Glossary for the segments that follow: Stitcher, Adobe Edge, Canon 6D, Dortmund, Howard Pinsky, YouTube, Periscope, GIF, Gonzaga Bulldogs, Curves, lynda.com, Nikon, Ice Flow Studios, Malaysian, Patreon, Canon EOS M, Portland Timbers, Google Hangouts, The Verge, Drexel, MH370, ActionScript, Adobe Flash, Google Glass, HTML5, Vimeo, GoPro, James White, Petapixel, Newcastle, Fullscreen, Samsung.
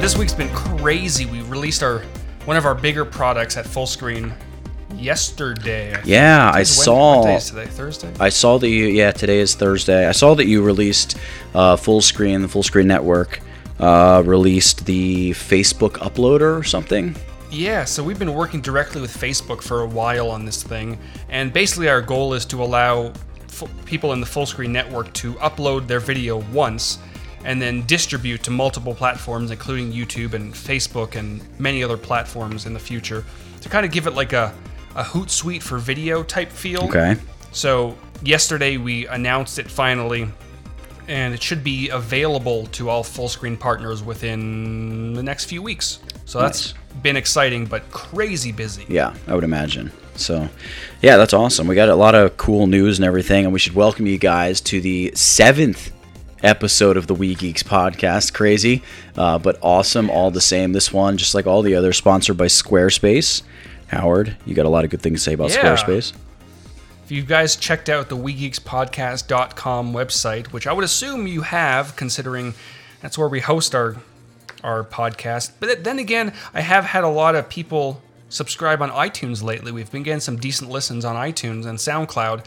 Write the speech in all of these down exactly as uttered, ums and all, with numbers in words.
this week's been crazy. We released our one of our bigger products at Fullscreen yesterday. I yeah, I saw. What day is today? Thursday? I saw that you. Yeah, today is Thursday. I saw that you released uh, Fullscreen. The Fullscreen Network uh, released the Facebook uploader or something. Yeah, so we've been working directly with Facebook for a while on this thing, and basically our goal is to allow f- people in the Fullscreen Network to upload their video once and then distribute to multiple platforms, including YouTube and Facebook and many other platforms in the future, to kind of give it like a, a Hootsuite for video type feel. Okay. So yesterday we announced it finally, and it should be available to all Fullscreen partners within the next few weeks. So that's nice. Been exciting, but crazy busy. Yeah, I would imagine. So, yeah, that's awesome. We got a lot of cool news and everything, and we should welcome you guys to the seventh episode of the We Geeks podcast. Crazy, uh, but awesome all the same. This one, just like all the others, sponsored by Squarespace. Howard, you got a lot of good things to say about yeah. Squarespace. If you guys checked out the We Geeks Podcast dot com website, which I would assume you have, considering that's where we host our our podcast. But then again, I have had a lot of people subscribe on iTunes lately. We've been getting some decent listens on iTunes and SoundCloud.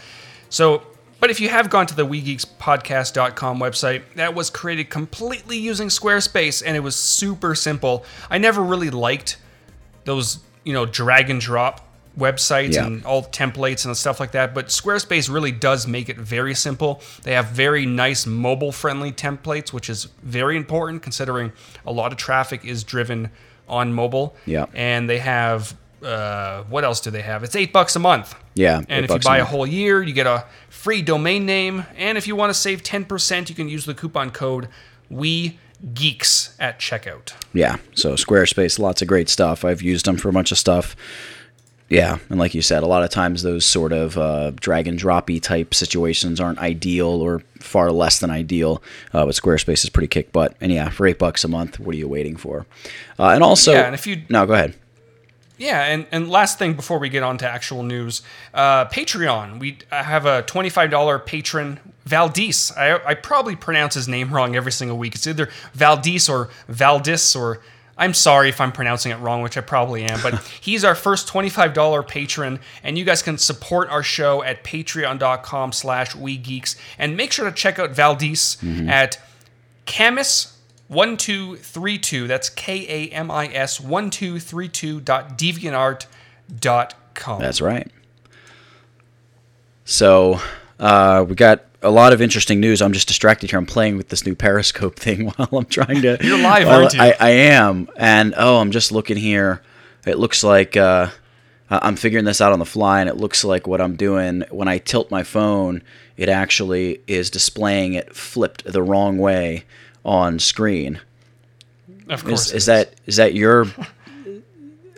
So, but if you have gone to the We Geeks Podcast dot com website, that was created completely using Squarespace, and it was super simple. I never really liked those, you know, drag and drop websites yeah. and all templates and stuff like that, but Squarespace really does make it very simple. They have very nice mobile-friendly templates, which is very important considering a lot of traffic is driven on mobile. Yeah. And they have, uh, what else do they have? It's eight bucks a month. Yeah. And if you buy a, a whole year, you get a free domain name. And if you want to save ten percent, you can use the coupon code WE Geeks at checkout. Yeah. So Squarespace, lots of great stuff. I've used them for a bunch of stuff. Yeah, and like you said, a lot of times those sort of uh, drag-and-droppy type situations aren't ideal or far less than ideal, uh, but Squarespace is pretty kick butt. And yeah, for eight bucks a month, what are you waiting for? Uh, and also... Yeah, and if you... No, go ahead. Yeah, and, and last thing before we get on to actual news, uh, Patreon. We have a twenty-five dollars patron, Valdis. I, I probably pronounce his name wrong every single week. It's either Valdis or Valdis or... I'm sorry if I'm pronouncing it wrong, which I probably am, but he's our first twenty-five dollars patron, and you guys can support our show at patreon.com slash WeGeeks, and make sure to check out Valdis mm-hmm. at Camis one two three two, that's K A M I S one two three two dot deviant art dot com. That's right. So, uh, we got... a lot of interesting news. I'm just distracted here. I'm playing with this new Periscope thing while I'm trying to... You're live, aren't you? I, I am. And, oh, I'm just looking here. It looks like uh, I'm figuring this out on the fly, and it looks like what I'm doing, when I tilt my phone, it actually is displaying it flipped the wrong way on screen. Of course. Is, is, is. that is that your...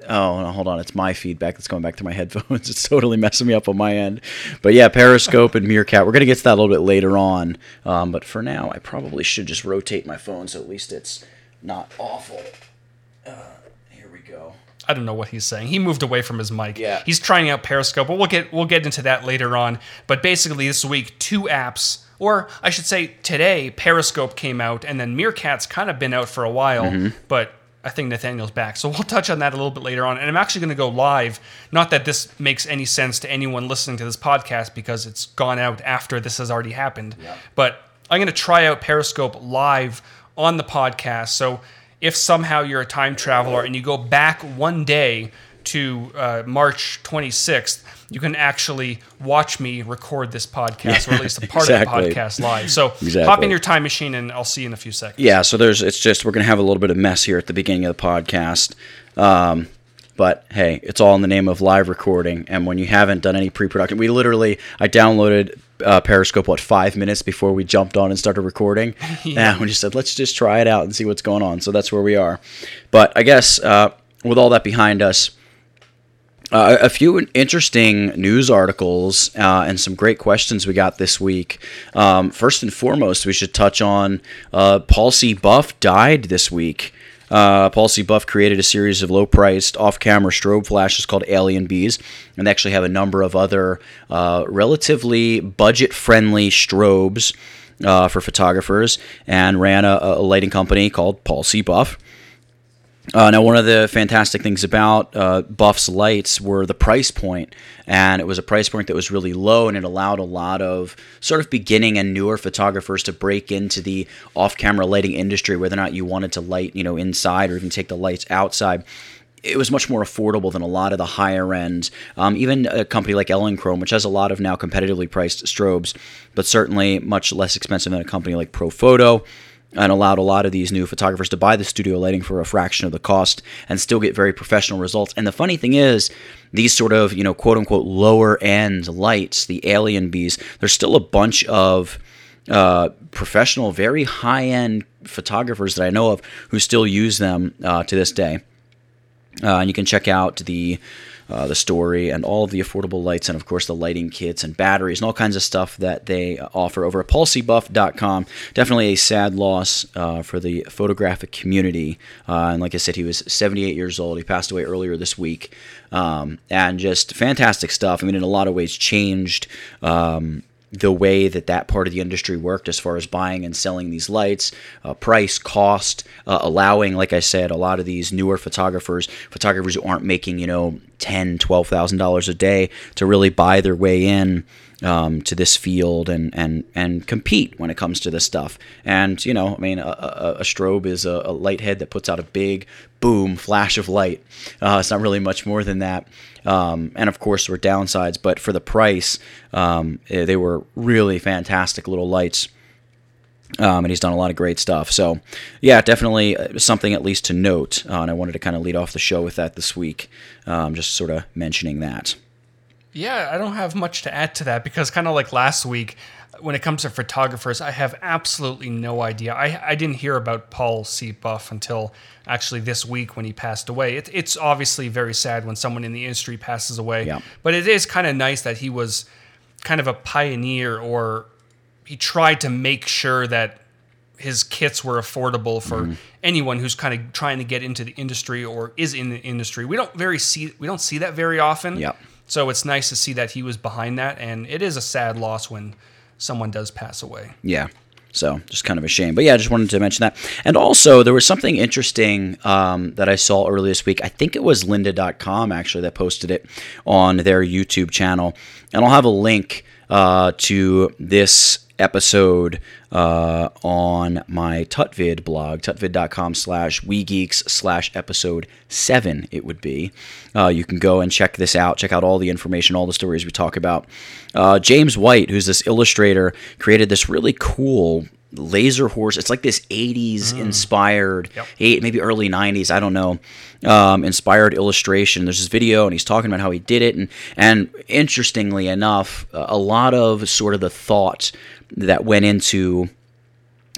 Oh, no, hold on. It's my feedback that's going back to my headphones. It's totally messing me up on my end. But yeah, Periscope and Meerkat. We're going to get to that a little bit later on. Um, but for now, I probably should just rotate my phone so at least it's not awful. Uh, here we go. I don't know what he's saying. He moved away from his mic. Yeah. He's trying out Periscope, but we'll get we'll get into that later on. But basically this week, two apps, or I should say today, Periscope came out, and then Meerkat's kind of been out for a while, mm-hmm. but... I think Nathaniel's back. So we'll touch on that a little bit later on. And I'm actually going to go live. Not that this makes any sense to anyone listening to this podcast because it's gone out after this has already happened. Yeah. But I'm going to try out Periscope live on the podcast. So if somehow you're a time traveler and you go back one day to uh, March twenty-sixth, you can actually watch me record this podcast, or at least a part exactly. of the podcast live. So exactly. Hop in your time machine, and I'll see you in a few seconds. Yeah, so there's it's just we're going to have a little bit of mess here at the beginning of the podcast. Um, but, hey, it's all in the name of live recording, and when you haven't done any pre-production, we literally, I downloaded uh, Periscope, what, five minutes before we jumped on and started recording? yeah. And we just said, let's just try it out and see what's going on. So that's where we are. But I guess uh, with all that behind us, Uh, a few interesting news articles uh, and some great questions we got this week. Um, first and foremost, we should touch on uh, Paul C. Buff died this week. Uh, Paul C. Buff created a series of low-priced off-camera strobe flashes called Alien Bees, and they actually have a number of other uh, relatively budget-friendly strobes uh, for photographers, and ran a, a lighting company called Paul C. Buff. Uh, now, one of the fantastic things about uh, Buff's lights were the price point, and it was a price point that was really low, and it allowed a lot of sort of beginning and newer photographers to break into the off-camera lighting industry, whether or not you wanted to light, you know, inside or even take the lights outside. It was much more affordable than a lot of the higher end. Um, even a company like Ellen Chrome, which has a lot of now competitively priced strobes, but certainly much less expensive than a company like Profoto, and allowed a lot of these new photographers to buy the studio lighting for a fraction of the cost and still get very professional results. And the funny thing is, these sort of, you know, quote unquote lower end lights, the Alien Bees, there's still a bunch of uh, professional, very high end photographers that I know of who still use them uh, to this day. Uh, and you can check out the uh, the story and all of the affordable lights, and of course the lighting kits and batteries and all kinds of stuff that they offer over at Paul C Buff dot com. Definitely a sad loss uh, for the photographic community. Uh, and like I said, he was seventy-eight years old. He passed away earlier this week, um, and just fantastic stuff. I mean, in a lot of ways, changed Um, the way that that part of the industry worked as far as buying and selling these lights, uh, price, cost, uh, allowing, like I said, a lot of these newer photographers, photographers who aren't making, you know, ten thousand dollars, twelve thousand dollars a day to really buy their way in um, to this field and, and, and compete when it comes to this stuff. And, you know, I mean, a, a, a strobe is a, a light head that puts out a big boom flash of light. Uh, it's not really much more than that. Um, and of course, there were downsides, but for the price, um, they were really fantastic little lights. Um, and he's done a lot of great stuff. So, yeah, definitely something at least to note. Uh, and I wanted to kind of lead off the show with that this week, um, just sort of mentioning that. Yeah, I don't have much to add to that because kind of like last week, when it comes to photographers, I have absolutely no idea. I, I didn't hear about Paul C. Buff until actually this week when he passed away. It, it's obviously very sad when someone in the industry passes away. Yeah. But it is kind of nice that he was kind of a pioneer, or he tried to make sure that his kits were affordable for mm-hmm. anyone who's kind of trying to get into the industry or is in the industry. We don't very see we don't see that very often. Yeah. So it's nice to see that he was behind that, and it is a sad loss when someone does pass away. Yeah. So just kind of a shame. But yeah, I just wanted to mention that. And also there was something interesting um, that I saw earlier this week. I think it was lynda dot com actually that posted it on their YouTube channel. And I'll have a link uh, to this episode uh, on my Tutvid blog, tutvid dot com slash we geeks slash episode seven, it would be. Uh, you can go and check this out, check out all the information, all the stories we talk about. Uh, James White, who's this illustrator, created this really cool laser horse. It's like this eighties mm. inspired, yep. eight, maybe early nineties, I don't know, um, inspired illustration. There's this video and he's talking about how he did it. And, and interestingly enough, a lot of sort of the thought that went into,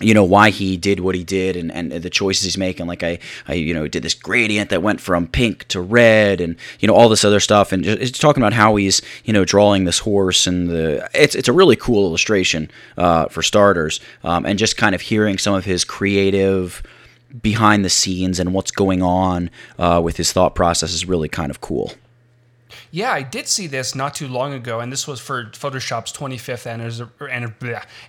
you know, why he did what he did and, and the choices he's making. Like I, I, you know, did this gradient that went from pink to red and, you know, all this other stuff. And it's talking about how he's, you know, drawing this horse and the, it's, it's a really cool illustration uh, for starters. Um, and just kind of hearing some of his creative behind the scenes and what's going on uh, with his thought process is really kind of cool. Yeah, I did see this not too long ago, and this was for Photoshop's twenty-fifth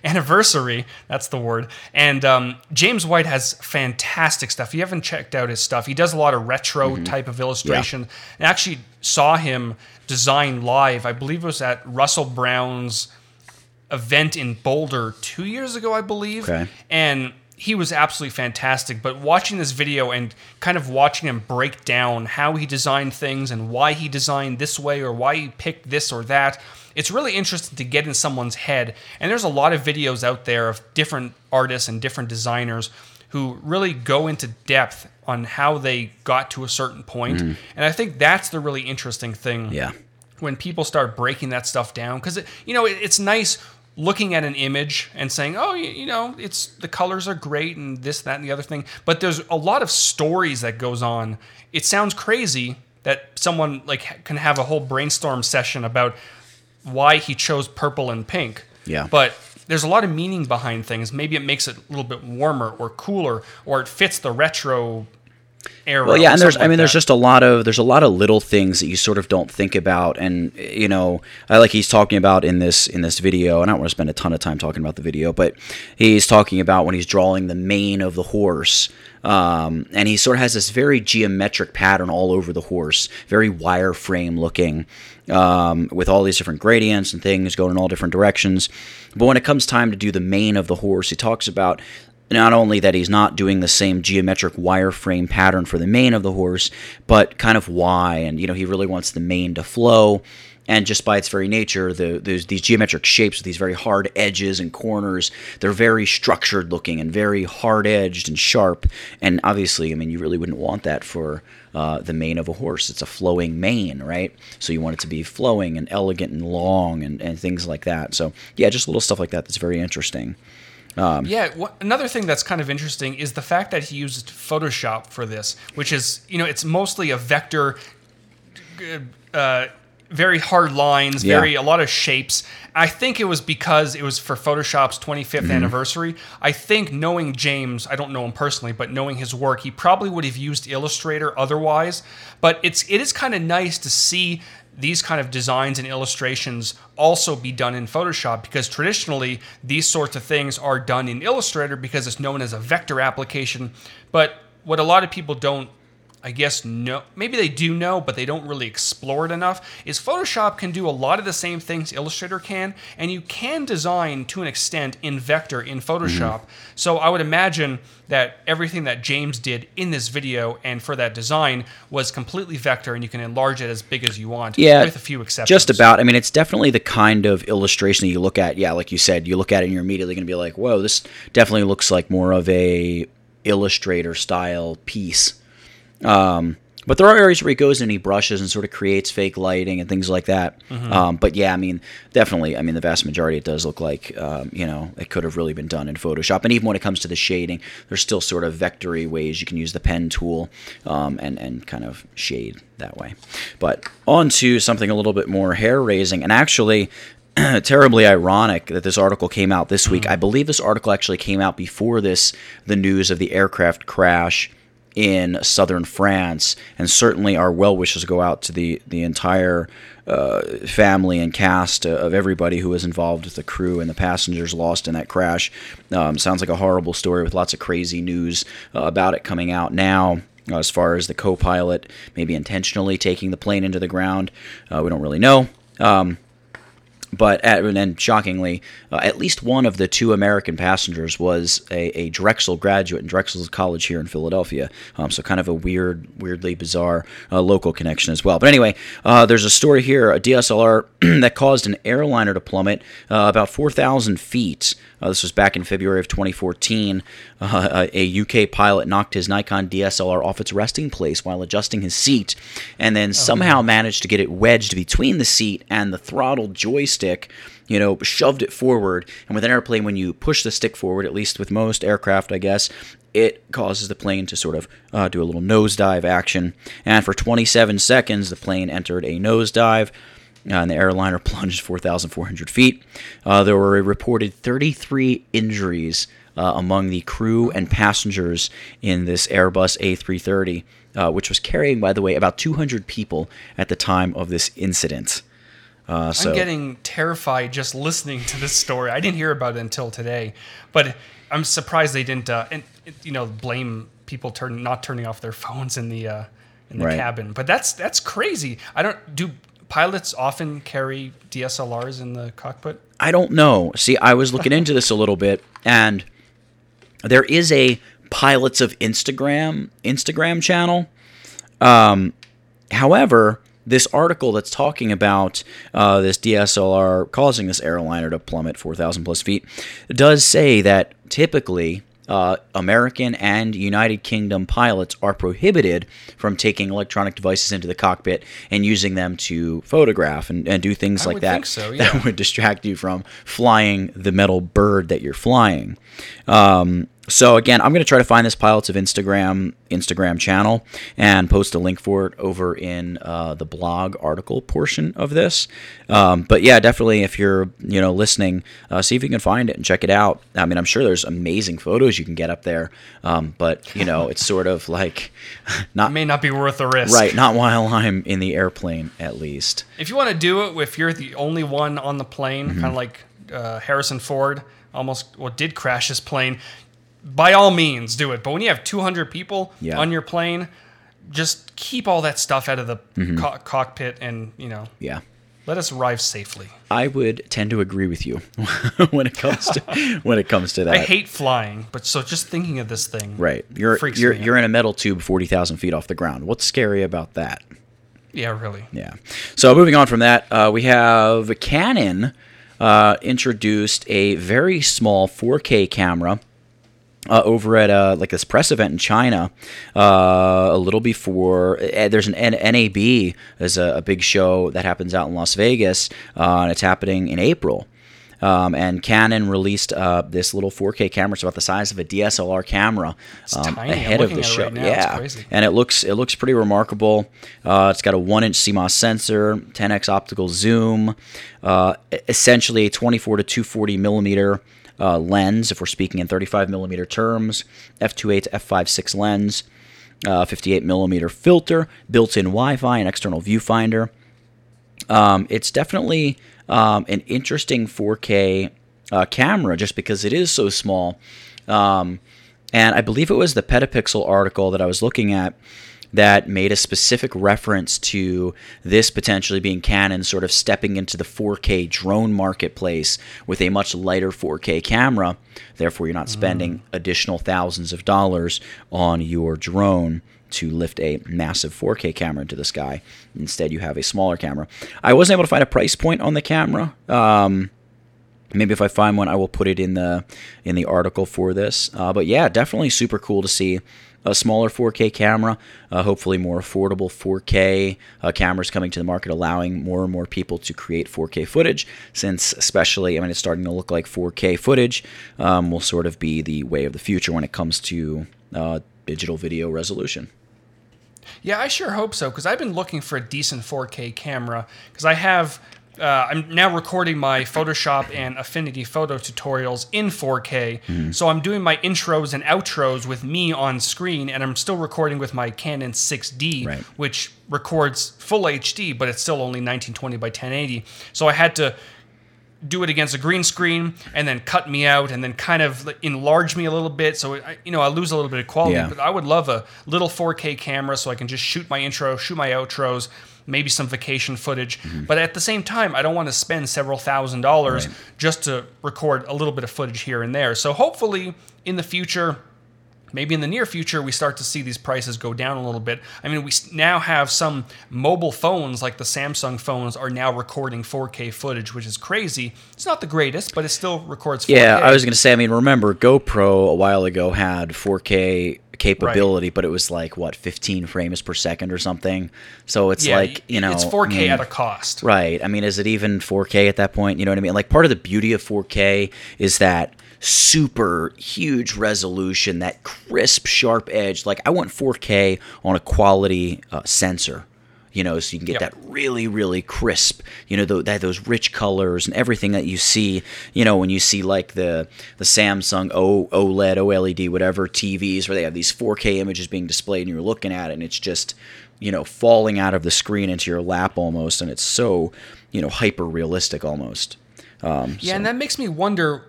anniversary. That's the word. And um, James White has fantastic stuff. If you haven't checked out his stuff, he does a lot of retro mm-hmm. type of illustration. Yeah. I actually saw him design live. I believe it was at Russell Brown's event in Boulder two years ago, I believe. Okay. And he was absolutely fantastic, but watching this video and kind of watching him break down how he designed things and why he designed this way or why he picked this or that, it's really interesting to get in someone's head. And there's a lot of videos out there of different artists and different designers who really go into depth on how they got to a certain point. Mm. And I think that's the really interesting thing yeah. when people start breaking that stuff down. Because, you know, it, it's nice looking at an image and saying, oh, you know, it's the colors are great and this, that, and the other thing. But there's a lot of stories that goes on. It sounds crazy that someone like can have a whole brainstorm session about why he chose purple and pink. Yeah. But there's a lot of meaning behind things. Maybe it makes it a little bit warmer or cooler, or it fits the retro arrow. Well, yeah, and there's, like I mean, that. there's just a lot of, there's a lot of little things that you sort of don't think about. And, you know, I like he's talking about in this, in this video, and I don't want to spend a ton of time talking about the video, but he's talking about when he's drawing the mane of the horse. Um, and he sort of has this very geometric pattern all over the horse, very wireframe looking, um, with all these different gradients and things going in all different directions. But when it comes time to do the mane of the horse, he talks about not only that he's not doing the same geometric wireframe pattern for the mane of the horse, but kind of why. And, you know, he really wants the mane to flow. And just by its very nature, the, there's these geometric shapes with these very hard edges and corners. They're very structured looking and very hard-edged and sharp. And obviously, I mean, you really wouldn't want that for uh, the mane of a horse. It's a flowing mane, right? So you want it to be flowing and elegant and long and, and things like that. So, yeah, just little stuff like that that's very interesting. Um, yeah, wh- another thing that's kind of interesting is the fact that he used Photoshop for this, which is, you know, it's mostly a vector, uh, very hard lines, yeah. very a lot of shapes. I think it was because it was for Photoshop's twenty-fifth mm-hmm. anniversary. I think knowing James, I don't know him personally, but knowing his work, he probably would have used Illustrator otherwise. But it's it is kind of nice to see these kind of designs and illustrations also be done in Photoshop, because traditionally these sorts of things are done in Illustrator because it's known as a vector application. But what a lot of people don't, I guess, know, maybe they do know, but they don't really explore it enough, is Photoshop can do a lot of the same things Illustrator can, and you can design to an extent in vector in Photoshop. Mm-hmm. So I would imagine that everything that James did in this video and for that design was completely vector, and you can enlarge it as big as you want, yeah, with a few exceptions. Just about. I mean, it's definitely the kind of illustration that you look at, yeah, like you said, you look at it and you're immediately going to be like, whoa, this definitely looks like more of a Illustrator-style piece. Um, but there are areas where he goes and he brushes and sort of creates fake lighting and things like that. Mm-hmm. Um, but yeah, I mean, definitely, I mean, the vast majority, it does look like, um, you know, it could have really been done in Photoshop. And even when it comes to the shading, there's still sort of vectory ways you can use the pen tool, um, and, and kind of shade that way. But on to something a little bit more hair-raising, and actually terribly ironic that this article came out this week. Mm-hmm. I believe this article actually came out before this, the news of the aircraft crash in southern France, and certainly our well wishes go out to the the entire uh, family and cast of everybody who was involved with the crew and the passengers lost in that crash. Um, sounds like a horrible story with lots of crazy news uh, about it coming out now, uh, as far as the co-pilot maybe intentionally taking the plane into the ground. Uh, we don't really know. Um, But at, and then shockingly, uh, at least one of the two American passengers was a, a Drexel graduate in Drexel College here in Philadelphia. Um, so kind of a weird, weirdly bizarre uh, local connection as well. But anyway, uh, there's a story here, a D S L R that caused an airliner to plummet uh, about four thousand feet. Uh, this was back in February of twenty fourteen. Uh, a U K pilot knocked his Nikon D S L R off its resting place while adjusting his seat, and then oh, somehow man. managed to get it wedged between the seat and the throttle joystick, you know, shoved it forward. And with an airplane, when you push the stick forward, at least with most aircraft, I guess, it causes the plane to sort of uh, do a little nosedive action. And for twenty-seven seconds, the plane entered a nosedive. Uh, and the airliner plunged four thousand four hundred feet. Uh, there were a reported thirty-three injuries uh, among the crew and passengers in this Airbus A three thirty, uh, which was carrying, by the way, about two hundred people at the time of this incident. Uh, so. I'm getting terrified just listening to this story. I didn't hear about it until today, but I'm surprised they didn't, uh, and, you know, blame people turn, not turning off their phones in the uh, in the right. cabin. But that's that's crazy. I don't do. Pilots often carry D S L Rs in the cockpit? I don't know. See, I was looking into this a little bit, and there is a Pilots of Instagram Instagram channel. Um, however, this article that's talking about uh, this D S L R causing this airliner to plummet four thousand plus feet does say that typically uh, American and United Kingdom pilots are prohibited from taking electronic devices into the cockpit and using them to photograph and, and do things I like that so, yeah. that would distract you from flying the metal bird that you're flying. Um, So again, I'm going to try to find this Pilots of Instagram Instagram channel and post a link for it over in uh, the blog article portion of this. Um, but yeah, definitely if you're you know listening, uh, see if you can find it and check it out. I mean, I'm sure there's amazing photos you can get up there, um, but you know it's sort of like not it may not be worth the risk, right? Not while I'm in the airplane, at least. If you want to do it, if you're the only one on the plane, mm-hmm. kind of like uh, Harrison Ford almost well, did crash his plane. By all means, do it. But when you have two hundred people yeah. on your plane, just keep all that stuff out of the mm-hmm. co- cockpit and, you know, yeah. let us arrive safely. I would tend to agree with you when it comes to when it comes to that. I hate flying, but so just thinking of this thing right. You're freaks you're me you're out. In a metal tube forty thousand feet off the ground. What's scary about that? Yeah, really. Yeah. So moving on from that, uh, we have Canon uh, introduced a very small four K camera. Uh, over at uh, like this press event in China, uh, a little before, uh, there's an N- NAB, there's a, a big show that happens out in Las Vegas, uh, and it's happening in April. Um, and Canon released uh, this little four K camera. It's about the size of a D S L R camera um, ahead of the show. Right now, yeah, it's crazy. And it looks it looks pretty remarkable. Uh, it's got a one-inch C M O S sensor, ten x optical zoom, uh, essentially a twenty-four to two forty millimeter uh, lens. If we're speaking in thirty-five millimeter terms, f two point eight to f five point six lens, uh, fifty-eight millimeter filter, built-in Wi-Fi, and external viewfinder. Um, it's definitely um, an interesting four K uh, camera just because it is so small. Um, and I believe it was the Petapixel article that I was looking at that made a specific reference to this potentially being Canon sort of stepping into the four K drone marketplace with a much lighter four K camera. Therefore, you're not spending mm. additional thousands of dollars on your drone to lift a massive four K camera into the sky. Instead, you have a smaller camera. I wasn't able to find a price point on the camera. Um, maybe if I find one, I will put it in the in the article for this. Uh, but yeah, definitely super cool to see a smaller four K camera, uh, hopefully more affordable four K uh, cameras coming to the market, allowing more and more people to create four K footage, since especially, I mean, it's starting to look like four K footage um, will sort of be the way of the future when it comes to uh, digital video resolution. Yeah, I sure hope so, because I've been looking for a decent four K camera, because I have, uh, I'm now recording my Photoshop and Affinity Photo tutorials in four K, mm-hmm. so I'm doing my intros and outros with me on screen, and I'm still recording with my Canon six D, right. which records full H D, but it's still only nineteen twenty by ten eighty, so I had to do it against a green screen and then cut me out and then kind of enlarge me a little bit. So, I, you know, I lose a little bit of quality, yeah. but I would love a little four K camera so I can just shoot my intro, shoot my outros, maybe some vacation footage. Mm-hmm. But at the same time, I don't want to spend several thousand dollars right. just to record a little bit of footage here and there. So hopefully in the future, maybe in the near future, we start to see these prices go down a little bit. I mean, we now have some mobile phones, like the Samsung phones, are now recording four K footage, which is crazy. It's not the greatest, but it still records four K. Yeah, I was going to say, I mean, remember, GoPro a while ago had four K capability, right. but it was like, what, fifteen frames per second or something? So it's yeah, like, you know. It's four K I mean, at a cost. Right. I mean, is it even four K at that point? You know what I mean? Like, part of the beauty of four K is that super huge resolution, that crisp, sharp edge. Like, I want four K on a quality uh, sensor, you know, so you can get yep. that really, really crisp, you know, th- that, those rich colors and everything that you see, you know, when you see like the the Samsung o- OLED, OLED, whatever T Vs where they have these four K images being displayed and you're looking at it and it's just, you know, falling out of the screen into your lap almost. And it's so, you know, hyper realistic almost. Um, yeah. So. And that makes me wonder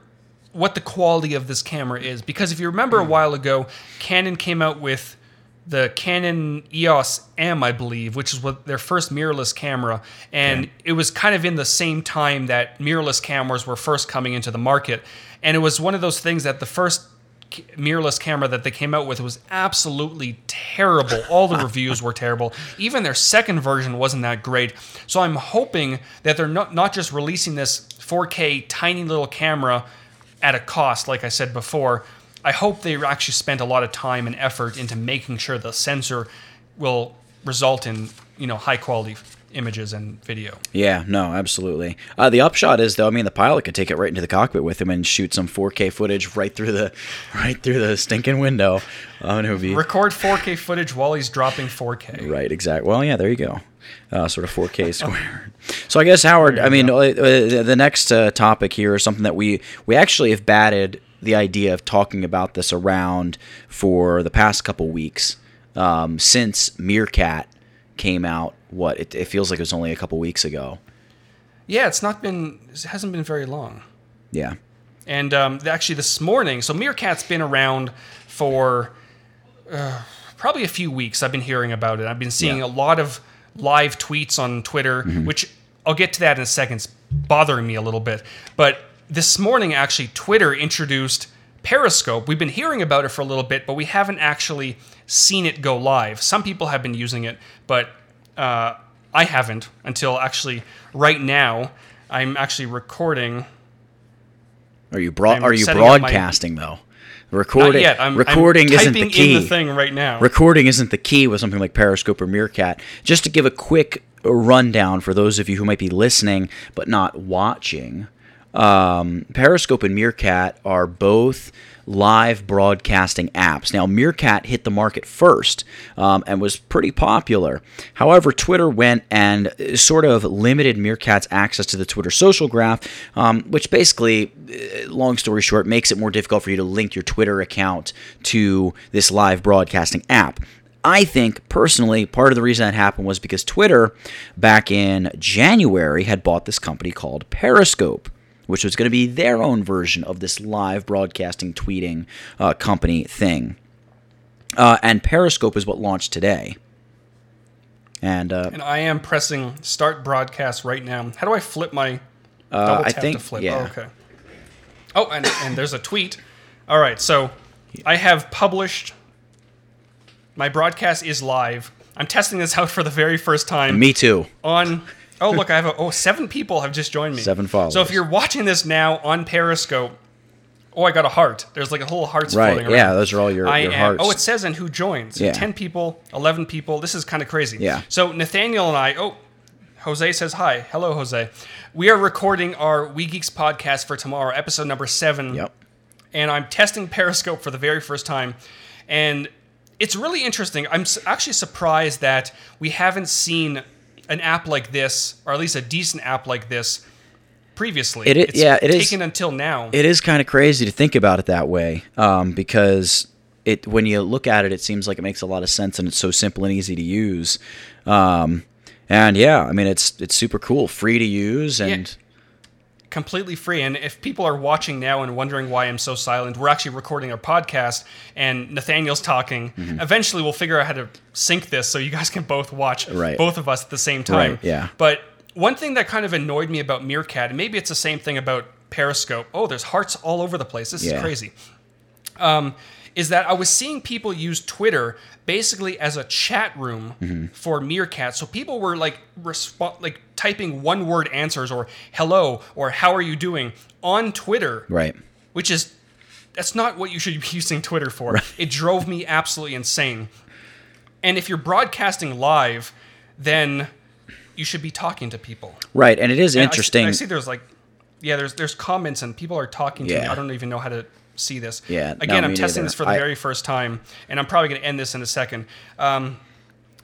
what the quality of this camera is. Because if you remember a while ago, Canon came out with the Canon E O S M, I believe, which is what their first mirrorless camera. And yeah. it was kind of in the same time that mirrorless cameras were first coming into the market. And it was one of those things that the first mirrorless camera that they came out with was absolutely terrible. All the reviews were terrible. Even their second version wasn't that great. So I'm hoping that they're not, not just releasing this four K tiny little camera at a cost, like I said before. I hope they actually spent a lot of time and effort into making sure the sensor will result in, you know, high quality images and video. Yeah, no, absolutely. Uh, the upshot is, though, I mean, the pilot could take it right into the cockpit with him and shoot some four K footage right through the right through the stinking window. Uh, and it would be... Record four K footage while he's dropping four K. Right, exactly. Well, yeah, there you go. Uh, sort of four K squared. So I guess, Howard, I mean, uh, the next uh, topic here is something that we, we actually have batted the idea of talking about this around for the past couple weeks um, since Meerkat came out. What it, it feels like it was only a couple weeks ago. Yeah, it's not been. It hasn't been very long. Yeah, and um, actually this morning. So Meerkat's been around for uh, probably a few weeks. I've been hearing about it. I've been seeing yeah. a lot of live tweets on Twitter, mm-hmm. which I'll get to that in a second. It's bothering me a little bit, but. This morning, actually, Twitter introduced Periscope. We've been hearing about it for a little bit, but we haven't actually seen it go live. Some people have been using it, but uh, I haven't until actually right now. I'm actually recording. Are you bro- Are you broadcasting my, though? Recording. Not yet. I'm, recording I'm isn't the key. In the thing right now. Recording isn't the key with something like Periscope or Meerkat. Just to give a quick rundown for those of you who might be listening but not watching. Um, Periscope and Meerkat are both live broadcasting apps. Now, Meerkat hit the market first um, and was pretty popular. However, Twitter went and sort of limited Meerkat's access to the Twitter social graph, um, which basically, long story short, makes it more difficult for you to link your Twitter account to this live broadcasting app. I think, personally, part of the reason that happened was because Twitter, back in January, had bought this company called Periscope, which was going to be their own version of this live broadcasting, tweeting uh, company thing. Uh, and Periscope is what launched today. And uh, and I am pressing start broadcast right now. How do I flip my uh, double tap I think, to flip? Yeah. Oh, okay. Oh, and, and there's a tweet. All right, so I have published. My broadcast is live. I'm testing this out for the very first time. Me too. On... Oh, look, I have a, oh, seven people have just joined me. Seven followers. So if you're watching this now on Periscope, oh, I got a heart. There's like a whole hearts right. floating around. Yeah, those are all your, your am, hearts. Oh, it says in who joins. Yeah. ten people, eleven people. This is kind of crazy. Yeah. So Nathaniel and I, oh, Jose says hi. Hello, Jose. We are recording our We Geeks podcast for tomorrow, episode number seven. Yep. And I'm testing Periscope for the very first time. And it's really interesting. I'm actually surprised that we haven't seen an app like this, or at least a decent app like this, previously. It is, it's yeah, it taken is, until now. It is kind of crazy to think about it that way, um, because it when you look at it, it seems like it makes a lot of sense, and it's so simple and easy to use. Um, and yeah, I mean, it's it's super cool, free to use, and yeah, completely free. And if people are watching now and wondering why I'm so silent, we're actually recording our podcast, and Nathaniel's talking. Mm-hmm. Eventually, we'll figure out how to sync this so you guys can both watch right. both of us at the same time. Right, yeah. But one thing that kind of annoyed me about Meerkat, and maybe it's the same thing about Periscope. Oh, there's hearts all over the place. This yeah. is crazy. Um, is that I was seeing people use Twitter basically as a chat room mm-hmm. for Meerkat. So people were like resp- like typing one-word answers or hello or how are you doing on Twitter. Right. Which is, that's not what you should be using Twitter for. Right. It drove me absolutely insane. And if you're broadcasting live, then you should be talking to people. Right, and it is and interesting. I, I see there's like, yeah, there's there's comments and people are talking to yeah. me. I don't even know how to see this. Yeah, Again, no, I'm testing neither. this for the I, very first time, and I'm probably going to end this in a second. Um,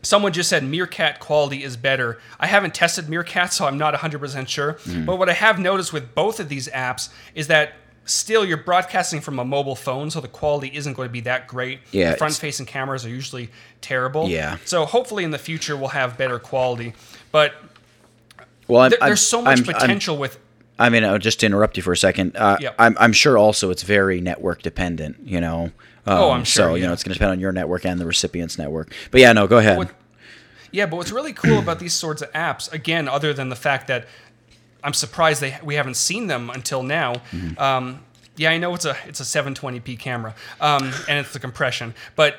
someone just said Meerkat quality is better. I haven't tested Meerkat, so I'm not one hundred percent sure. Mm. But what I have noticed with both of these apps is that still, you're broadcasting from a mobile phone, so the quality isn't going to be that great. Yeah, the front-facing cameras are usually terrible. Yeah. So hopefully in the future we'll have better quality. But well, I'm, th- I'm, there's so much I'm, potential I'm, with... I mean, I'll just interrupt you for a second. Uh, yeah. I'm, I'm sure also it's very network-dependent, you know. Um, oh, I'm sure. So, yeah. you know, it's going to depend on your network and the recipient's network. But yeah, no, go ahead. But what, yeah, but what's really cool about these sorts of apps, again, other than the fact that I'm surprised they we haven't seen them until now. Mm-hmm. Um, yeah, I know it's a it's a seven twenty p camera, um, and it's the compression, but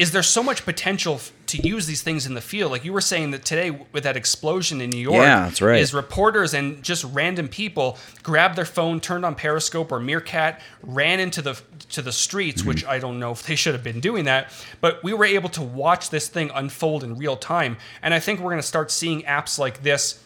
is there so much potential f- to use these things in the field? Like you were saying that today with that explosion in New York, yeah, that's right. is reporters and just random people grabbed their phone, turned on Periscope or Meerkat, ran into the to the streets, mm-hmm. which I don't know if they should have been doing that, but we were able to watch this thing unfold in real time. And I think we're going to start seeing apps like this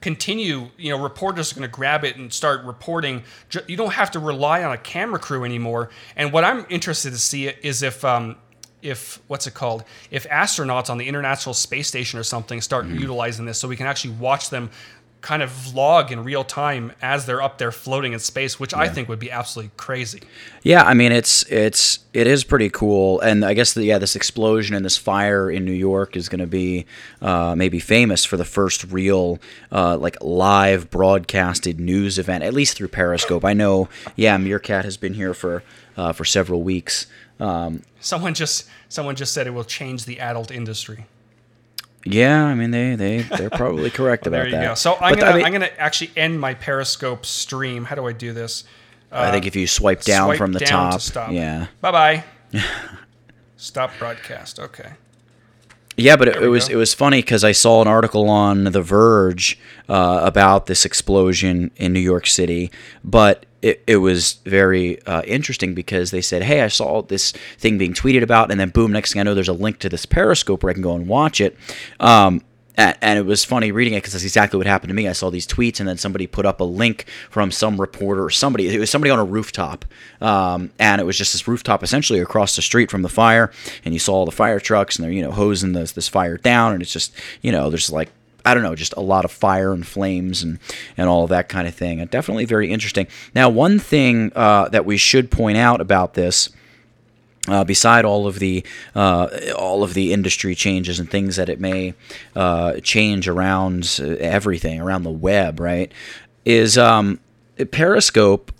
continue, you know, reporters are going to grab it and start reporting. You don't have to rely on a camera crew anymore. And what I'm interested to see is if, um, if what's it called? If astronauts on the International Space Station or something start mm. utilizing this, so we can actually watch them kind of vlog in real time as they're up there floating in space, which yeah. I think would be absolutely crazy. Yeah, I mean, it's it's it is pretty cool, and I guess the, yeah, this explosion and this fire in New York is going to be uh, maybe famous for the first real uh, like live broadcasted news event, at least through Periscope. I know, yeah, Meerkat has been here for uh, for several weeks. Um, someone just someone just said it will change the adult industry. Yeah, I mean they they they're probably correct well, about that. There you that. Go. So I'm but gonna I mean, I'm gonna actually end my Periscope stream. How do I do this? Uh, I think if you swipe down swipe from the down top, to stop. Yeah. Bye bye. Stop broadcast. Okay. Yeah, but it, it was go. it was funny because I saw an article on The Verge uh, about this explosion in New York City, but it it was very uh, interesting because they said, "Hey, I saw this thing being tweeted about," and then boom, next thing I know, there's a link to this Periscope where I can go and watch it. Um, and, and it was funny reading it because that's exactly what happened to me. I saw these tweets, and then somebody put up a link from some reporter or somebody. It was somebody on a rooftop, um, and it was just this rooftop essentially across the street from the fire, and you saw all the fire trucks, and they're, you know, hosing this, this fire down, and it's just, you know, there's like, I don't know, just a lot of fire and flames and, and all of that kind of thing. And definitely very interesting. Now, one thing uh, that we should point out about this, uh, beside all of the uh, all of the industry changes and things that it may uh, change around everything, around the web, right, is um, Periscope.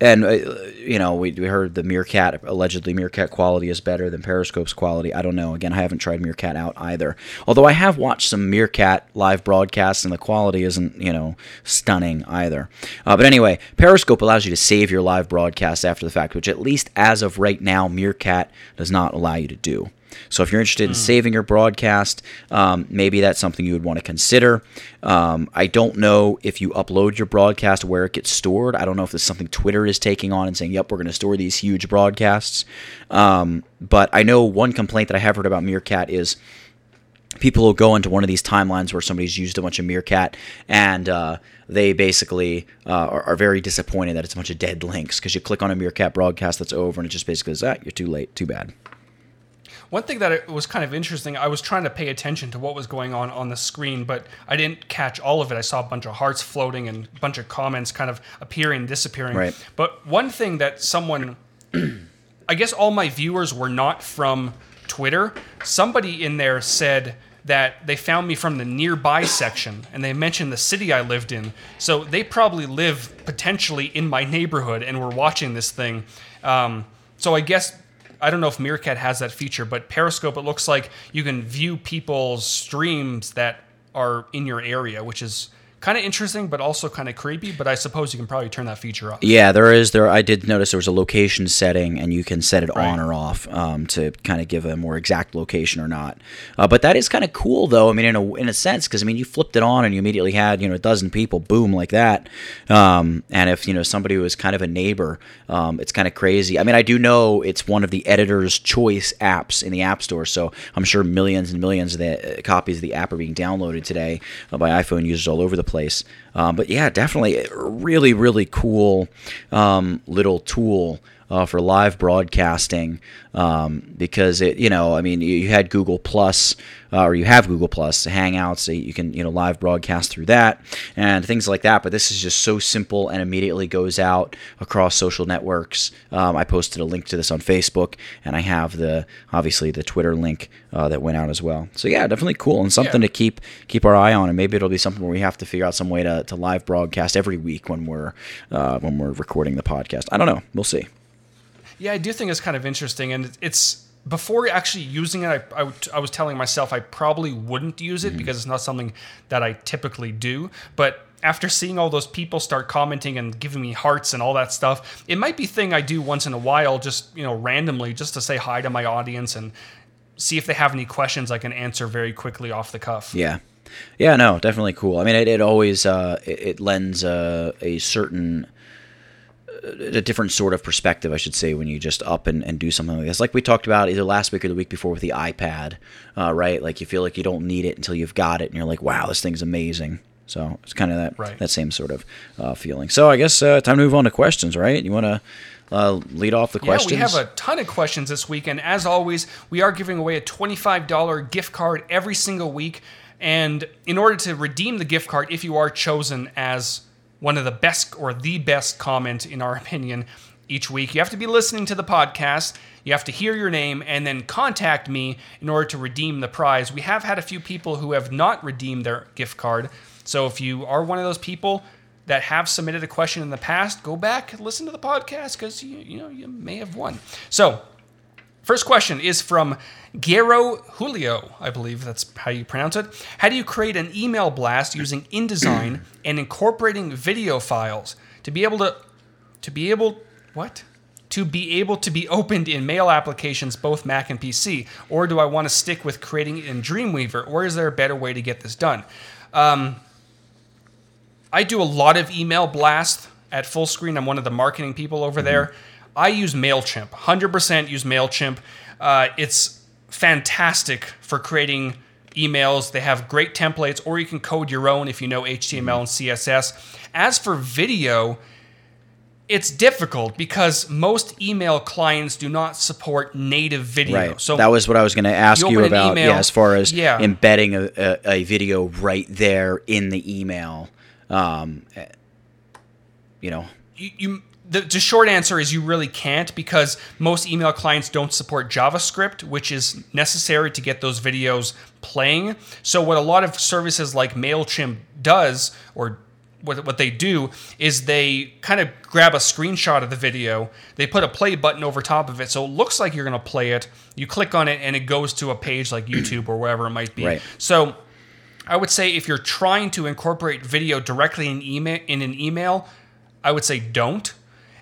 And, uh, you know, we, we heard the Meerkat, allegedly Meerkat quality is better than Periscope's quality. I don't know. Again, I haven't tried Meerkat out either. Although I have watched some Meerkat live broadcasts and the quality isn't, you know, stunning either. Uh, but anyway, Periscope allows you to save your live broadcast after the fact, which at least as of right now, Meerkat does not allow you to do. So if you're interested in saving your broadcast, um, maybe that's something you would want to consider. Um, I don't know if you upload your broadcast where it gets stored. I don't know if this is something Twitter is taking on and saying, yep, we're going to store these huge broadcasts. Um, but I know one complaint that I have heard about Meerkat is people will go into one of these timelines where somebody's used a bunch of Meerkat and uh, they basically uh, are, are very disappointed that it's a bunch of dead links because you click on a Meerkat broadcast that's over and it just basically says, ah, you're too late, too bad. One thing that was kind of interesting, I was trying to pay attention to what was going on on the screen, but I didn't catch all of it. I saw a bunch of hearts floating and a bunch of comments kind of appearing and disappearing. Right. But one thing that someone, I guess all my viewers were not from Twitter. Somebody in there said that they found me from the nearby section, and they mentioned the city I lived in. So they probably live potentially in my neighborhood and were watching this thing. Um, so I guess... I don't know if Meerkat has that feature, but Periscope, it looks like you can view people's streams that are in your area, which is kind of interesting, but also kind of creepy. But I suppose you can probably turn that feature off. Yeah, there is. There, I did notice there was a location setting, and you can set it right. on or off um, to kind of give a more exact location or not. Uh, but that is kind of cool, though. I mean, in a in a sense, because I mean, you flipped it on, and you immediately had you know a dozen people, boom, like that. Um, and if you know somebody was kind of a neighbor, um, it's kind of crazy. I mean, I do know it's one of the editor's choice apps in the App Store, so I'm sure millions and millions of the, uh, copies of the app are being downloaded today uh, by iPhone users all over the place. place. Um, but yeah, definitely a really, really cool um, little tool uh, for live broadcasting um, because it, you know, I mean, you, you had Google Plus uh, or you have Google Plus Hangouts. You can, you know, live broadcast through that and things like that. But this is just so simple and immediately goes out across social networks. Um, I posted a link to this on Facebook and I have the, obviously the Twitter link uh, that went out as well. So yeah, definitely cool and something yeah. to keep, keep our eye on. And maybe it'll be something where we have to figure out some way to, to live broadcast every week when we're uh, when we're recording the podcast. I don't know. We'll see. Yeah, I do think it's kind of interesting, and it's before actually using it, I, I, I was telling myself I probably wouldn't use it mm-hmm. because it's not something that I typically do. But after seeing all those people start commenting and giving me hearts and all that stuff, it might be a thing I do once in a while, just, you know, randomly, just to say hi to my audience and see if they have any questions I can answer very quickly off the cuff. Yeah. Yeah, no, definitely cool. I mean, it, it always, uh, it, it lends uh, a certain, a different sort of perspective, I should say, when you just up and, and do something like this. Like we talked about either last week or the week before with the iPad, uh, right? Like you feel like you don't need it until you've got it and you're like, wow, this thing's amazing. So it's kind of that right. that same sort of uh, feeling. So I guess uh, time to move on to questions, right? You want to uh, lead off the yeah, questions? Yeah, we have a ton of questions this week. And as always, we are giving away a twenty-five dollars gift card every single week. And in order to redeem the gift card, if you are chosen as one of the best or the best comment, in our opinion, each week, you have to be listening to the podcast, you have to hear your name, and then contact me in order to redeem the prize. We have had a few people who have not redeemed their gift card. So if you are one of those people that have submitted a question in the past, go back, listen to the podcast, because you, you know you may have won. So first question is from Guero Julio, I believe that's how you pronounce it. How do you create an email blast using InDesign and incorporating video files to be able to to be able what? To be able to be opened in mail applications, both Mac and P C? Or do I want to stick with creating it in Dreamweaver? Or is there a better way to get this done? Um, I do a lot of email blasts at Fullscreen. I'm one of the marketing people over mm-hmm. there. I use MailChimp, one hundred percent use MailChimp. Uh, it's fantastic for creating emails. They have great templates, or you can code your own if you know H T M L mm-hmm. and C S S. As for video, it's difficult because most email clients do not support native video. Right. So that was what I was going to ask you, you about, email, yeah, as far as yeah. embedding a, a, a video right there in the email. Um, you know, you... you The, the short answer is you really can't, because most email clients don't support JavaScript, which is necessary to get those videos playing. So what a lot of services like MailChimp does, or what, what they do, is they kind of grab a screenshot of the video, they put a play button over top of it, so it looks like you're going to play it, you click on it, and it goes to a page like YouTube or wherever it might be. Right. So I would say if you're trying to incorporate video directly in, email, in an email, I would say don't.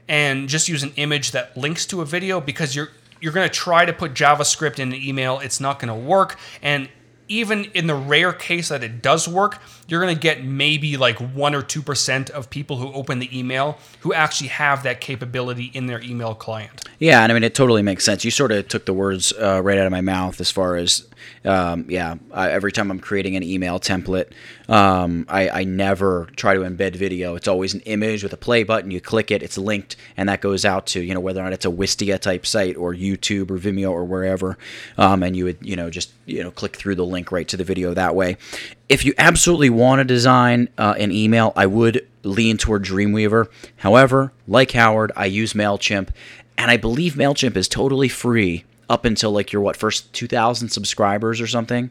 And just use an image that links to a video, because you're you're going to try to put JavaScript in an email. It's not going to work. And even in the rare case that it does work, you're going to get maybe like one or two percent of people who open the email who actually have that capability in their email client. Yeah, and I mean, it totally makes sense. You sort of took the words uh, right out of my mouth as far as, um, yeah, I, every time I'm creating an email template, um, I, I never try to embed video. It's always an image with a play button. You click it, it's linked, and that goes out to, you know, whether or not it's a Wistia-type site or YouTube or Vimeo or wherever, um, and you would, you know, just, you know, click through the link right to the video that way. If you absolutely want to design uh, an email, I would lean toward Dreamweaver. However, like Howard, I use MailChimp, and I believe MailChimp is totally free up until like your, what, first two thousand subscribers or something?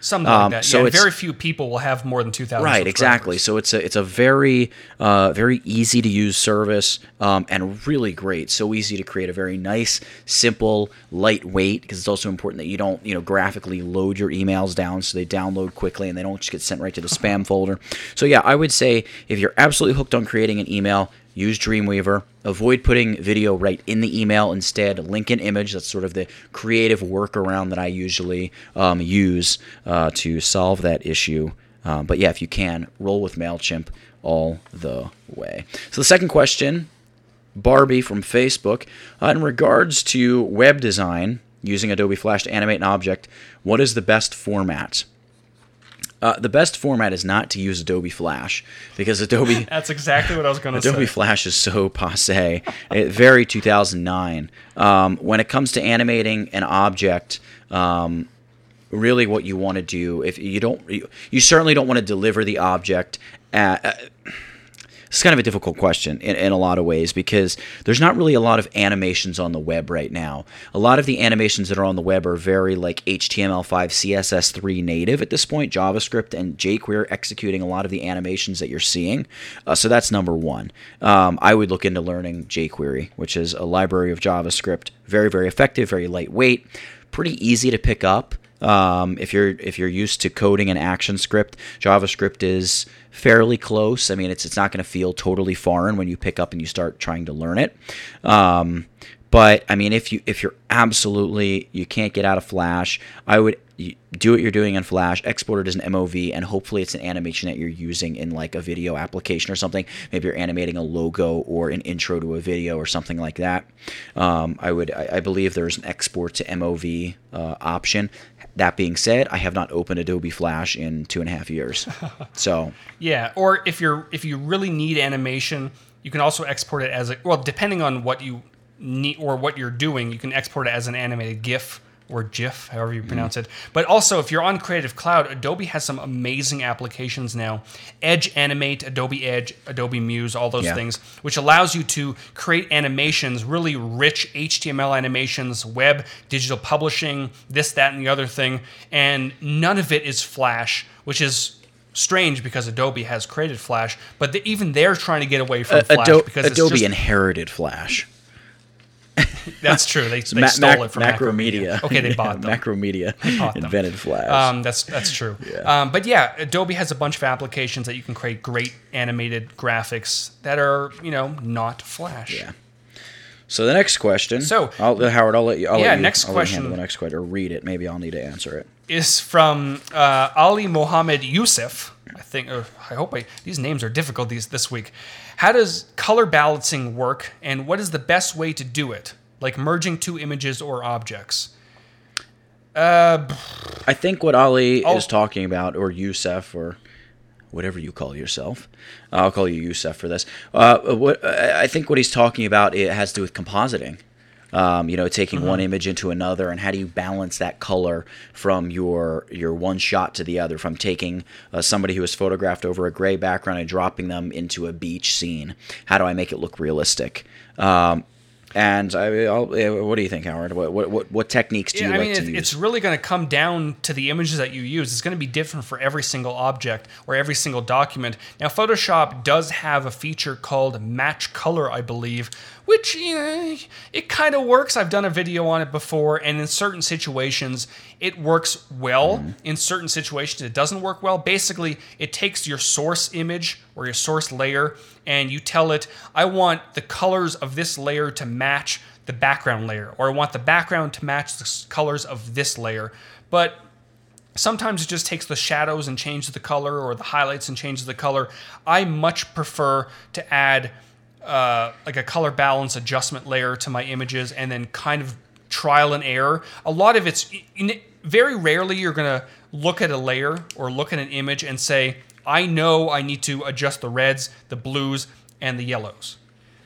Something um, like that. So yeah, very few people will have more than two thousand right, subscribers. Right, exactly. So it's a, it's a very uh, very easy to use service, um, and really great. So easy to create a very nice, simple, lightweight, because it's also important that you don't, you know, graphically load your emails down so they download quickly and they don't just get sent right to the spam folder. So yeah, I would say if you're absolutely hooked on creating an email, use Dreamweaver. Avoid putting video right in the email. Instead, link an image. That's sort of the creative workaround that I usually um, use uh, to solve that issue. Um, but yeah, if you can, roll with MailChimp all the way. So the second question, Barbie from Facebook. Uh, in regards to web design, using Adobe Flash to animate an object, what is the best format? Uh, the best format is not to use Adobe Flash, because Adobe... That's exactly what I was going to say. Adobe Flash is so passé. Very two thousand nine. Um, when it comes to animating an object, um, really what you want to do, if you don't, you, you certainly don't want to deliver the object at... Uh, It's kind of a difficult question in, in a lot of ways, because there's not really a lot of animations on the web right now. A lot of the animations that are on the web are very like H T M L five, C S S three native at this point, JavaScript and jQuery executing a lot of the animations that you're seeing. Uh, so that's number one. Um, I would look into learning jQuery, which is a library of JavaScript. Very, very effective, very lightweight, pretty easy to pick up. Um, if you're if you're used to coding an action script, JavaScript is fairly close. I mean, it's it's not going to feel totally foreign when you pick up and you start trying to learn it. Um, but I mean, if you if you're absolutely you can't get out of Flash, I would do what you're doing in Flash, export it as an M O V, and hopefully it's an animation that you're using in like a video application or something. Maybe you're animating a logo or an intro to a video or something like that. Um, I would I, I believe there's an export to M O V uh, option. That being said, I have not opened Adobe Flash in two and a half years. So yeah, or if you're if you really need animation, you can also export it as a well, depending on what you need or what you're doing, you can export it as an animated GIF or GIF, however you pronounce mm. it. But also, if you're on Creative Cloud, Adobe has some amazing applications now. Edge Animate, Adobe Edge, Adobe Muse, all those yeah. things, which allows you to create animations, really rich H T M L animations, web, digital publishing, this, that, and the other thing. And none of it is Flash, which is strange because Adobe has created Flash, but the, even they're trying to get away from uh, Flash. Ado- because Adobe it's just, inherited Flash. That's true. They, they Ma- stole mac- it from Macromedia. Macromedia. Okay, they bought them. Macromedia they bought them. Invented Flash. Um, that's that's true. Yeah. Um, but yeah, Adobe has a bunch of applications that you can create great animated graphics that are, you know, not Flash. Yeah. So the next question. So I'll, Howard, I'll let you. I'll yeah. Let you, next I'll question. Let you handle the next question, or read it. Maybe I'll need to answer it. Is from uh, Ali Mohammed Youssef. I think, or I hope I, these names are difficult these this week. How does color balancing work, and what is the best way to do it? Like merging two images or objects? Uh, I think what Ali oh. is talking about, or Youssef, or whatever you call yourself, I'll call you Youssef for this. Uh, what I think what he's talking about, it has to do with compositing. Um, you know, taking mm-hmm. one image into another, and how do you balance that color from your your one shot to the other? From taking uh, somebody who is photographed over a gray background and dropping them into a beach scene, how do I make it look realistic? Um, and I, I'll, what do you think, Howard? What what what techniques do yeah, you I like mean, to it, use? It's really going to come down to the images that you use. It's going to be different for every single object or every single document. Now, Photoshop does have a feature called Match Color, I believe, which eh, it kind of works. I've done a video on it before, and in certain situations, it works well. Mm. In certain situations, it doesn't work well. Basically, it takes your source image or your source layer, and you tell it, I want the colors of this layer to match the background layer, or I want the background to match the colors of this layer. But sometimes it just takes the shadows and changes the color, or the highlights and changes the color. I much prefer to add Uh, like a color balance adjustment layer to my images, and then kind of trial and error. A lot of it's in, very rarely you're going to look at a layer or look at an image and say, I know I need to adjust the reds, the blues, and the yellows.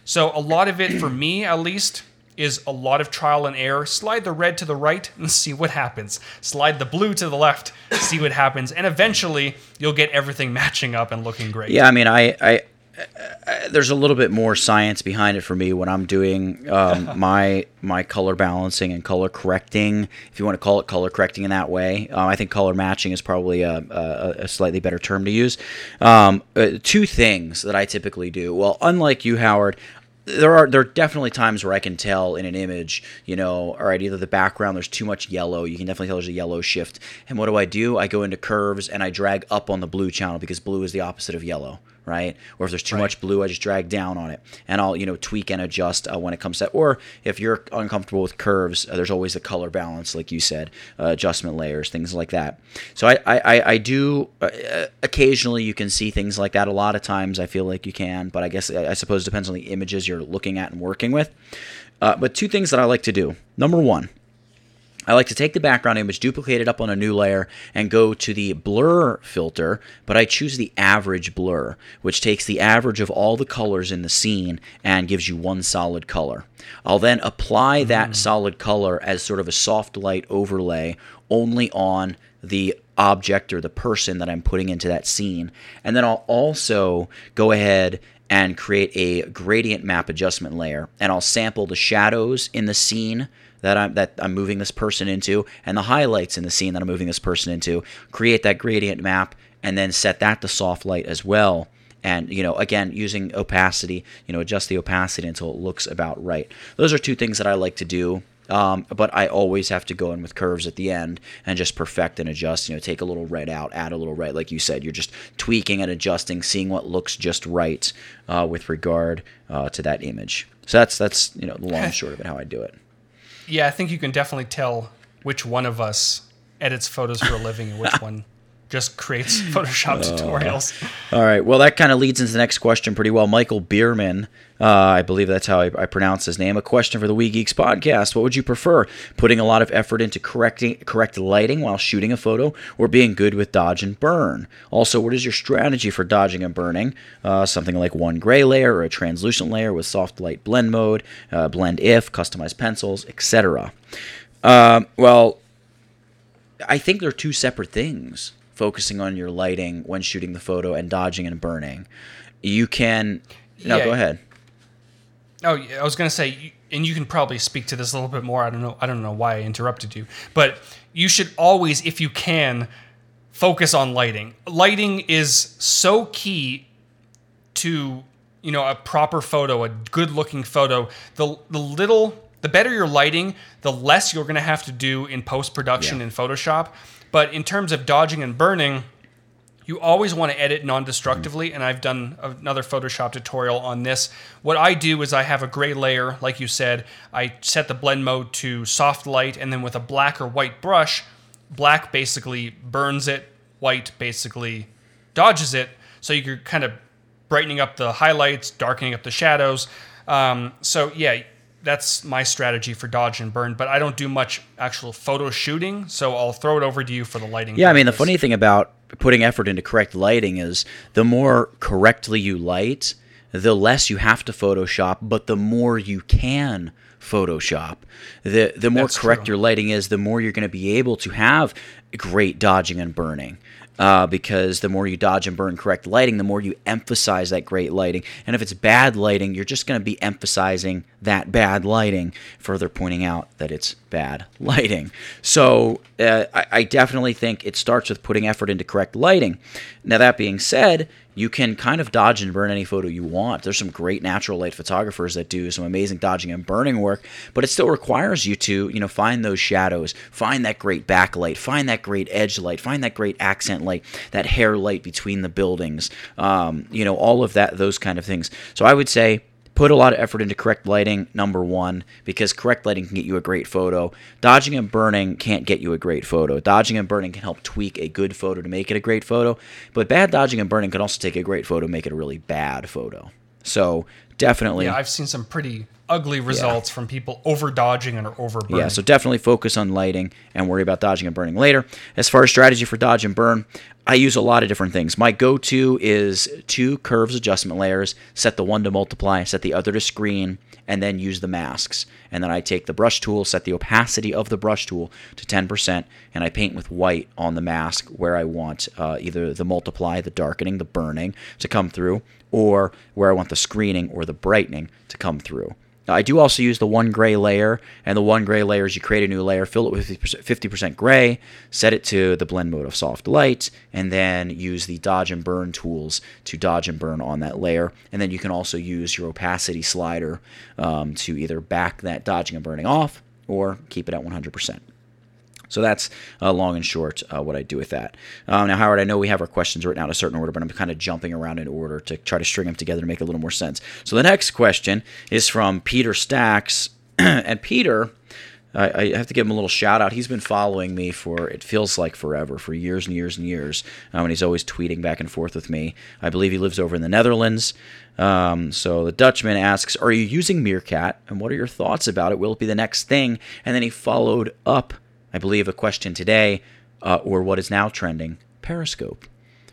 So a lot of it, for me at least, is a lot of trial and error. Slide the red to the right and see what happens. Slide the blue to the left, see what happens. And eventually you'll get everything matching up and looking great. Yeah, I mean, I... I Uh, there's a little bit more science behind it for me when I'm doing um, my my color balancing and color correcting, if you want to call it color correcting in that way. Uh, I think color matching is probably a, a, a slightly better term to use. Um, uh, two things that I typically do. Well, unlike you, Howard, There are there are definitely times where I can tell in an image, you know, all right, either the background, there's too much yellow. You can definitely tell there's a yellow shift. And what do I do? I go into Curves and I drag up on the blue channel, because blue is the opposite of yellow, right? Or if there's too right. much blue, I just drag down on it. And I'll, you know, tweak and adjust uh, when it comes to that. Or if you're uncomfortable with curves, uh, there's always the color balance, like you said, uh, adjustment layers, things like that. So I, I, I do uh, occasionally you can see things like that. A lot of times I feel like you can, but I guess I suppose it depends on the images you're looking at and working with. Uh, but two things that I like to do. Number one, I like to take the background image, duplicate it up on a new layer, and go to the blur filter, but I choose the average blur, which takes the average of all the colors in the scene and gives you one solid color. I'll then apply that mm. solid color as sort of a soft light overlay only on the object or the person that I'm putting into that scene. And then I'll also go ahead and create a gradient map adjustment layer, and I'll sample the shadows in the scene that I'm, that I'm moving this person into and the highlights in the scene that I'm moving this person into, create that gradient map, and then set that to soft light as well. And, you know, again, using opacity, you know, adjust the opacity until it looks about right. Those are two things that I like to do. Um, but I always have to go in with curves at the end and just perfect and adjust, you know, take a little red out, add a little right. Like you said, you're just tweaking and adjusting, seeing what looks just right uh, with regard uh, to that image. So that's, that's you know, the long and short of it, how I do it. Yeah, I think you can definitely tell which one of us edits photos for a living and which one just creates Photoshop uh, tutorials. All right. Well, that kind of leads into the next question pretty well. Michael Bierman, uh, I believe that's how I, I pronounce his name. A question for the We Geeks podcast. What would you prefer, putting a lot of effort into correcting correct lighting while shooting a photo, or being good with dodge and burn? Also, what is your strategy for dodging and burning? Uh, something like one gray layer or a translucent layer with soft light blend mode, uh, blend if, customized pencils, et cetera. Uh, well, I think they're two separate things. Focusing on your lighting when shooting the photo and dodging and burning. You can... No, yeah. Go ahead. Oh, I was going to say, and you can probably speak to this a little bit more. I don't know I don't know why I interrupted you. But you should always, if you can, focus on lighting. Lighting is so key to, you know, a proper photo, a good-looking photo. The the little... The better your lighting, the less you're going to have to do in post-production yeah. in Photoshop. But in terms of dodging and burning, you always want to edit non-destructively, and I've done another Photoshop tutorial on this. What I do is I have a gray layer, like you said. I set the blend mode to soft light, and then with a black or white brush, black basically burns it, white basically dodges it. So you're kind of brightening up the highlights, darkening up the shadows. Um, so yeah, that's my strategy for dodge and burn, but I don't do much actual photo shooting, so I'll throw it over to you for the lighting. Yeah, purpose. I mean, the funny thing about putting effort into correct lighting is the more correctly you light, the less you have to Photoshop, but the more you can Photoshop. The the more that's correct true. Your lighting is, the more you're going to be able to have great dodging and burning. Uh, because the more you dodge and burn correct lighting, the more you emphasize that great lighting. And if it's bad lighting, you're just going to be emphasizing that bad lighting, further pointing out that it's bad lighting. So uh, I, I definitely think it starts with putting effort into correct lighting. Now, that being said, you can kind of dodge and burn any photo you want. There's some great natural light photographers that do some amazing dodging and burning work, but it still requires you to, you know, find those shadows, find that great backlight, find that great edge light, find that great accent light, that hair light between the buildings, um, you know, all of that, those kind of things. So I would say put a lot of effort into correct lighting, number one, because correct lighting can get you a great photo. Dodging and burning can't get you a great photo. Dodging and burning can help tweak a good photo to make it a great photo, but bad dodging and burning can also take a great photo and make it a really bad photo. So definitely. Yeah, I've seen some pretty ugly results yeah. from people over dodging and over burning. Yeah, so definitely focus on lighting and worry about dodging and burning later. As far as strategy for dodge and burn, I use a lot of different things. My go-to is two curves adjustment layers, set the one to multiply, set the other to screen, and then use the masks. And then I take the brush tool, set the opacity of the brush tool to ten percent, and I paint with white on the mask where I want uh, either the multiply, the darkening, the burning to come through, or where I want the screening or the brightening to come through. Now, I do also use the one gray layer, and the one gray layer is you create a new layer, fill it with fifty percent gray, set it to the blend mode of soft light, and then use the dodge and burn tools to dodge and burn on that layer. And then you can also use your opacity slider um, to either back that dodging and burning off or keep it at one hundred percent. So that's uh, long and short uh, what I do with that. Um, now, Howard, I know we have our questions written out in a certain order, but I'm kind of jumping around in order to try to string them together to make a little more sense. So the next question is from Peter Stacks. And Peter, I, I have to give him a little shout out. He's been following me for, it feels like forever, for years and years and years. Um, and he's always tweeting back and forth with me. I believe he lives over in the Netherlands. Um, so the Dutchman asks, are you using Meerkat? And what are your thoughts about it? Will it be the next thing? And then he followed up, I believe, a question today, uh, or what is now trending, Periscope.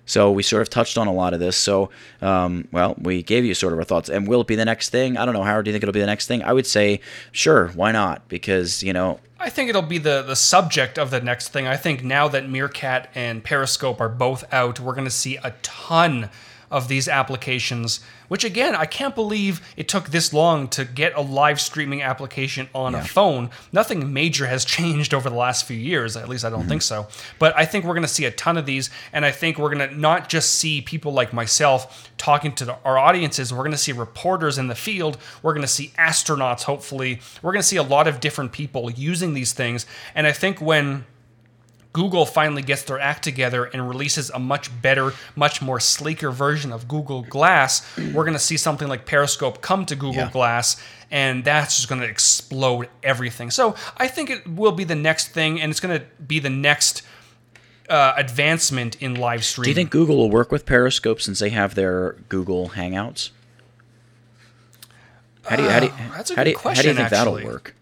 So we sort of touched on a lot of this. So, um, well, we gave you sort of our thoughts. And will it be the next thing? I don't know. Howard, do you think it'll be the next thing? I would say, sure, why not? Because, you know... I think it'll be the, the subject of the next thing. I think now that Meerkat and Periscope are both out, we're going to see a ton of these applications, which again, I can't believe it took this long to get a live streaming application on yeah. a phone. Nothing major has changed over the last few years, at least I don't mm-hmm. think so. But I think we're going to see a ton of these, and I think we're going to not just see people like myself talking to the, our audiences, we're going to see reporters in the field, we're going to see astronauts, hopefully. We're going to see a lot of different people using these things, and I think when Google finally gets their act together and releases a much better, much more sleeker version of Google Glass, we're going to see something like Periscope come to Google yeah. Glass, and that's just going to explode everything. So I think it will be the next thing, and it's going to be the next uh, advancement in live streaming. Do you think Google will work with Periscope since they have their Google Hangouts? How do you, how do you, uh, that's a good do you, question, how do you think actually. That'll work?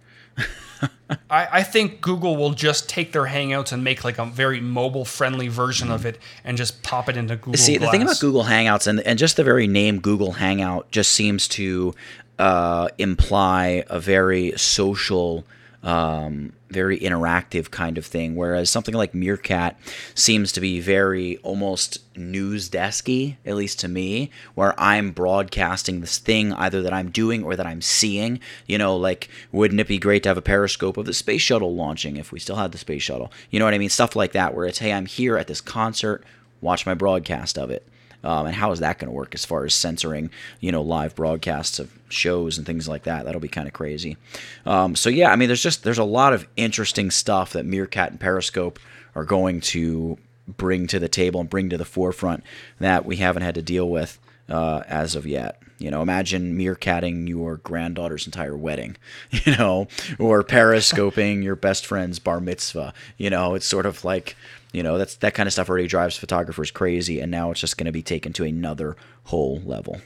I, I think Google will just take their Hangouts and make like a very mobile-friendly version mm-hmm. of it and just pop it into Google See, Glass. The thing about Google Hangouts and, and just the very name Google Hangout just seems to uh, imply a very social, um, very interactive kind of thing, whereas something like Meerkat seems to be very almost news desky, at least to me, where I'm broadcasting this thing either that I'm doing or that I'm seeing. You know, like, wouldn't it be great to have a Periscope of the space shuttle launching if we still had the space shuttle? You know what I mean? Stuff like that where it's, hey, I'm here at this concert, watch my broadcast of it. Um, and how is that going to work as far as censoring, you know, live broadcasts of shows and things like that? That'll be kind of crazy. Um, so, yeah, I mean, there's just there's a lot of interesting stuff that Meerkat and Periscope are going to bring to the table and bring to the forefront that we haven't had to deal with uh, as of yet. You know, imagine meerkatting your granddaughter's entire wedding, you know, or periscoping your best friend's bar mitzvah. You know, it's sort of like, you know, that's that kind of stuff already drives photographers crazy, and now it's just going to be taken to another whole level.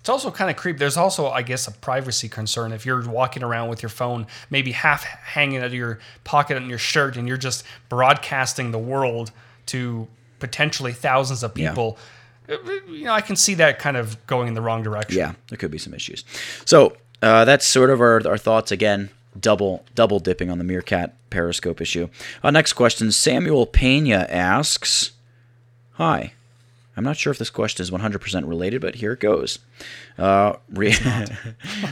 It's also kind of creepy. There's also, I guess, a privacy concern. If you're walking around with your phone, maybe half hanging out of your pocket on your shirt, and you're just broadcasting the world to potentially thousands of people. Yeah. You know, I can see that kind of going in the wrong direction. Yeah, there could be some issues. So uh, that's sort of our, our thoughts again. Double double dipping on the Meerkat Periscope issue. Our next question, Samuel Pena asks, "Hi, I'm not sure if this question is one hundred percent related, but here it goes. Uh, re-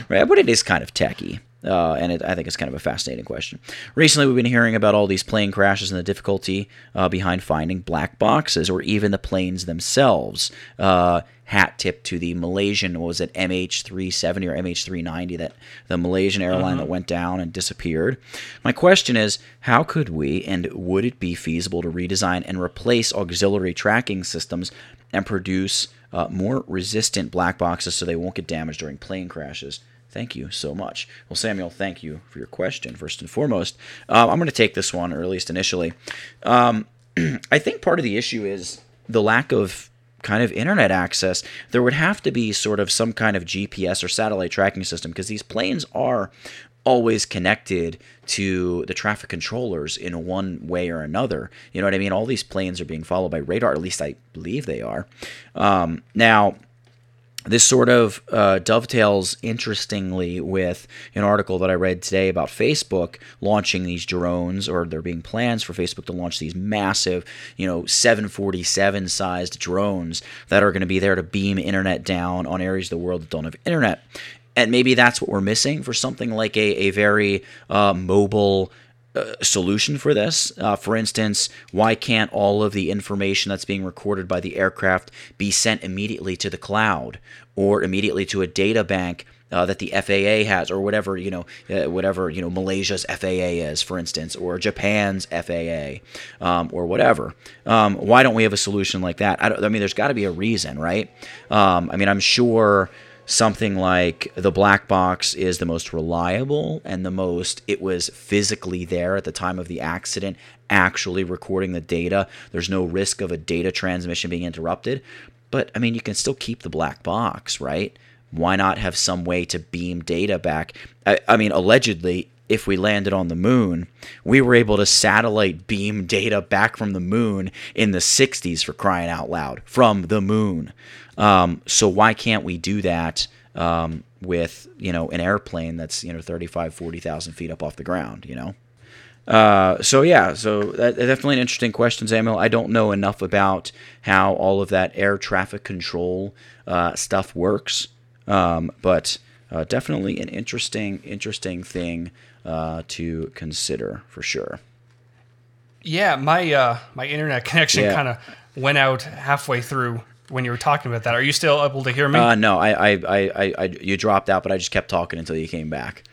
but it is kind of techie." Uh, and it, I think it's kind of a fascinating question. Recently, we've been hearing about all these plane crashes and the difficulty uh, behind finding black boxes or even the planes themselves. Uh, hat tip to the Malaysian, what was it, M H three seventy or M H three ninety, that the Malaysian airline uh-huh. that went down and disappeared. My question is, how could we and would it be feasible to redesign and replace auxiliary tracking systems and produce uh, more resistant black boxes so they won't get damaged during plane crashes? Thank you so much. Well, Samuel, thank you for your question, first and foremost. Uh, I'm going to take this one, or at least initially. Um, I think part of the issue is the lack of kind of internet access. There would have to be sort of some kind of G P S or satellite tracking system because these planes are always connected to the traffic controllers in one way or another. You know what I mean? All these planes are being followed by radar, at least I believe they are. Um, now... This sort of uh, dovetails interestingly with an article that I read today about Facebook launching these drones, or there being plans for Facebook to launch these massive, you know, seven forty-seven sized drones that are going to be there to beam internet down on areas of the world that don't have internet. And maybe that's what we're missing for something like a, a very uh, mobile solution for this. Uh, for instance, why can't all of the information that's being recorded by the aircraft be sent immediately to the cloud or immediately to a data bank uh, that the F A A has, or whatever, you know, uh, whatever, you know, Malaysia's F A A is, for instance, or Japan's F A A, um, or whatever. Um, why don't we have a solution like that? I, don't, I mean, there's got to be a reason, right? Um, I mean, I'm sure something like the black box is the most reliable and the most, it was physically there at the time of the accident, actually recording the data. There's no risk of a data transmission being interrupted. But, I mean, you can still keep the black box, right? Why not have some way to beam data back? I, I mean, allegedly, if we landed on the moon, we were able to satellite beam data back from the moon in the sixties, for crying out loud, from the moon. Um, so why can't we do that um, with, you know, an airplane that's, you know, thirty-five, forty thousand feet up off the ground, you know? Uh, so yeah, so that, definitely an interesting question, Samuel. I don't know enough about how all of that air traffic control uh, stuff works, um, but uh, definitely an interesting, interesting thing uh, to consider for sure. Yeah, my uh, my internet connection yeah. kind of went out halfway through when you were talking about that. Are you still able to hear me? Uh, no, I, I, I, I, I you dropped out, but I just kept talking until you came back.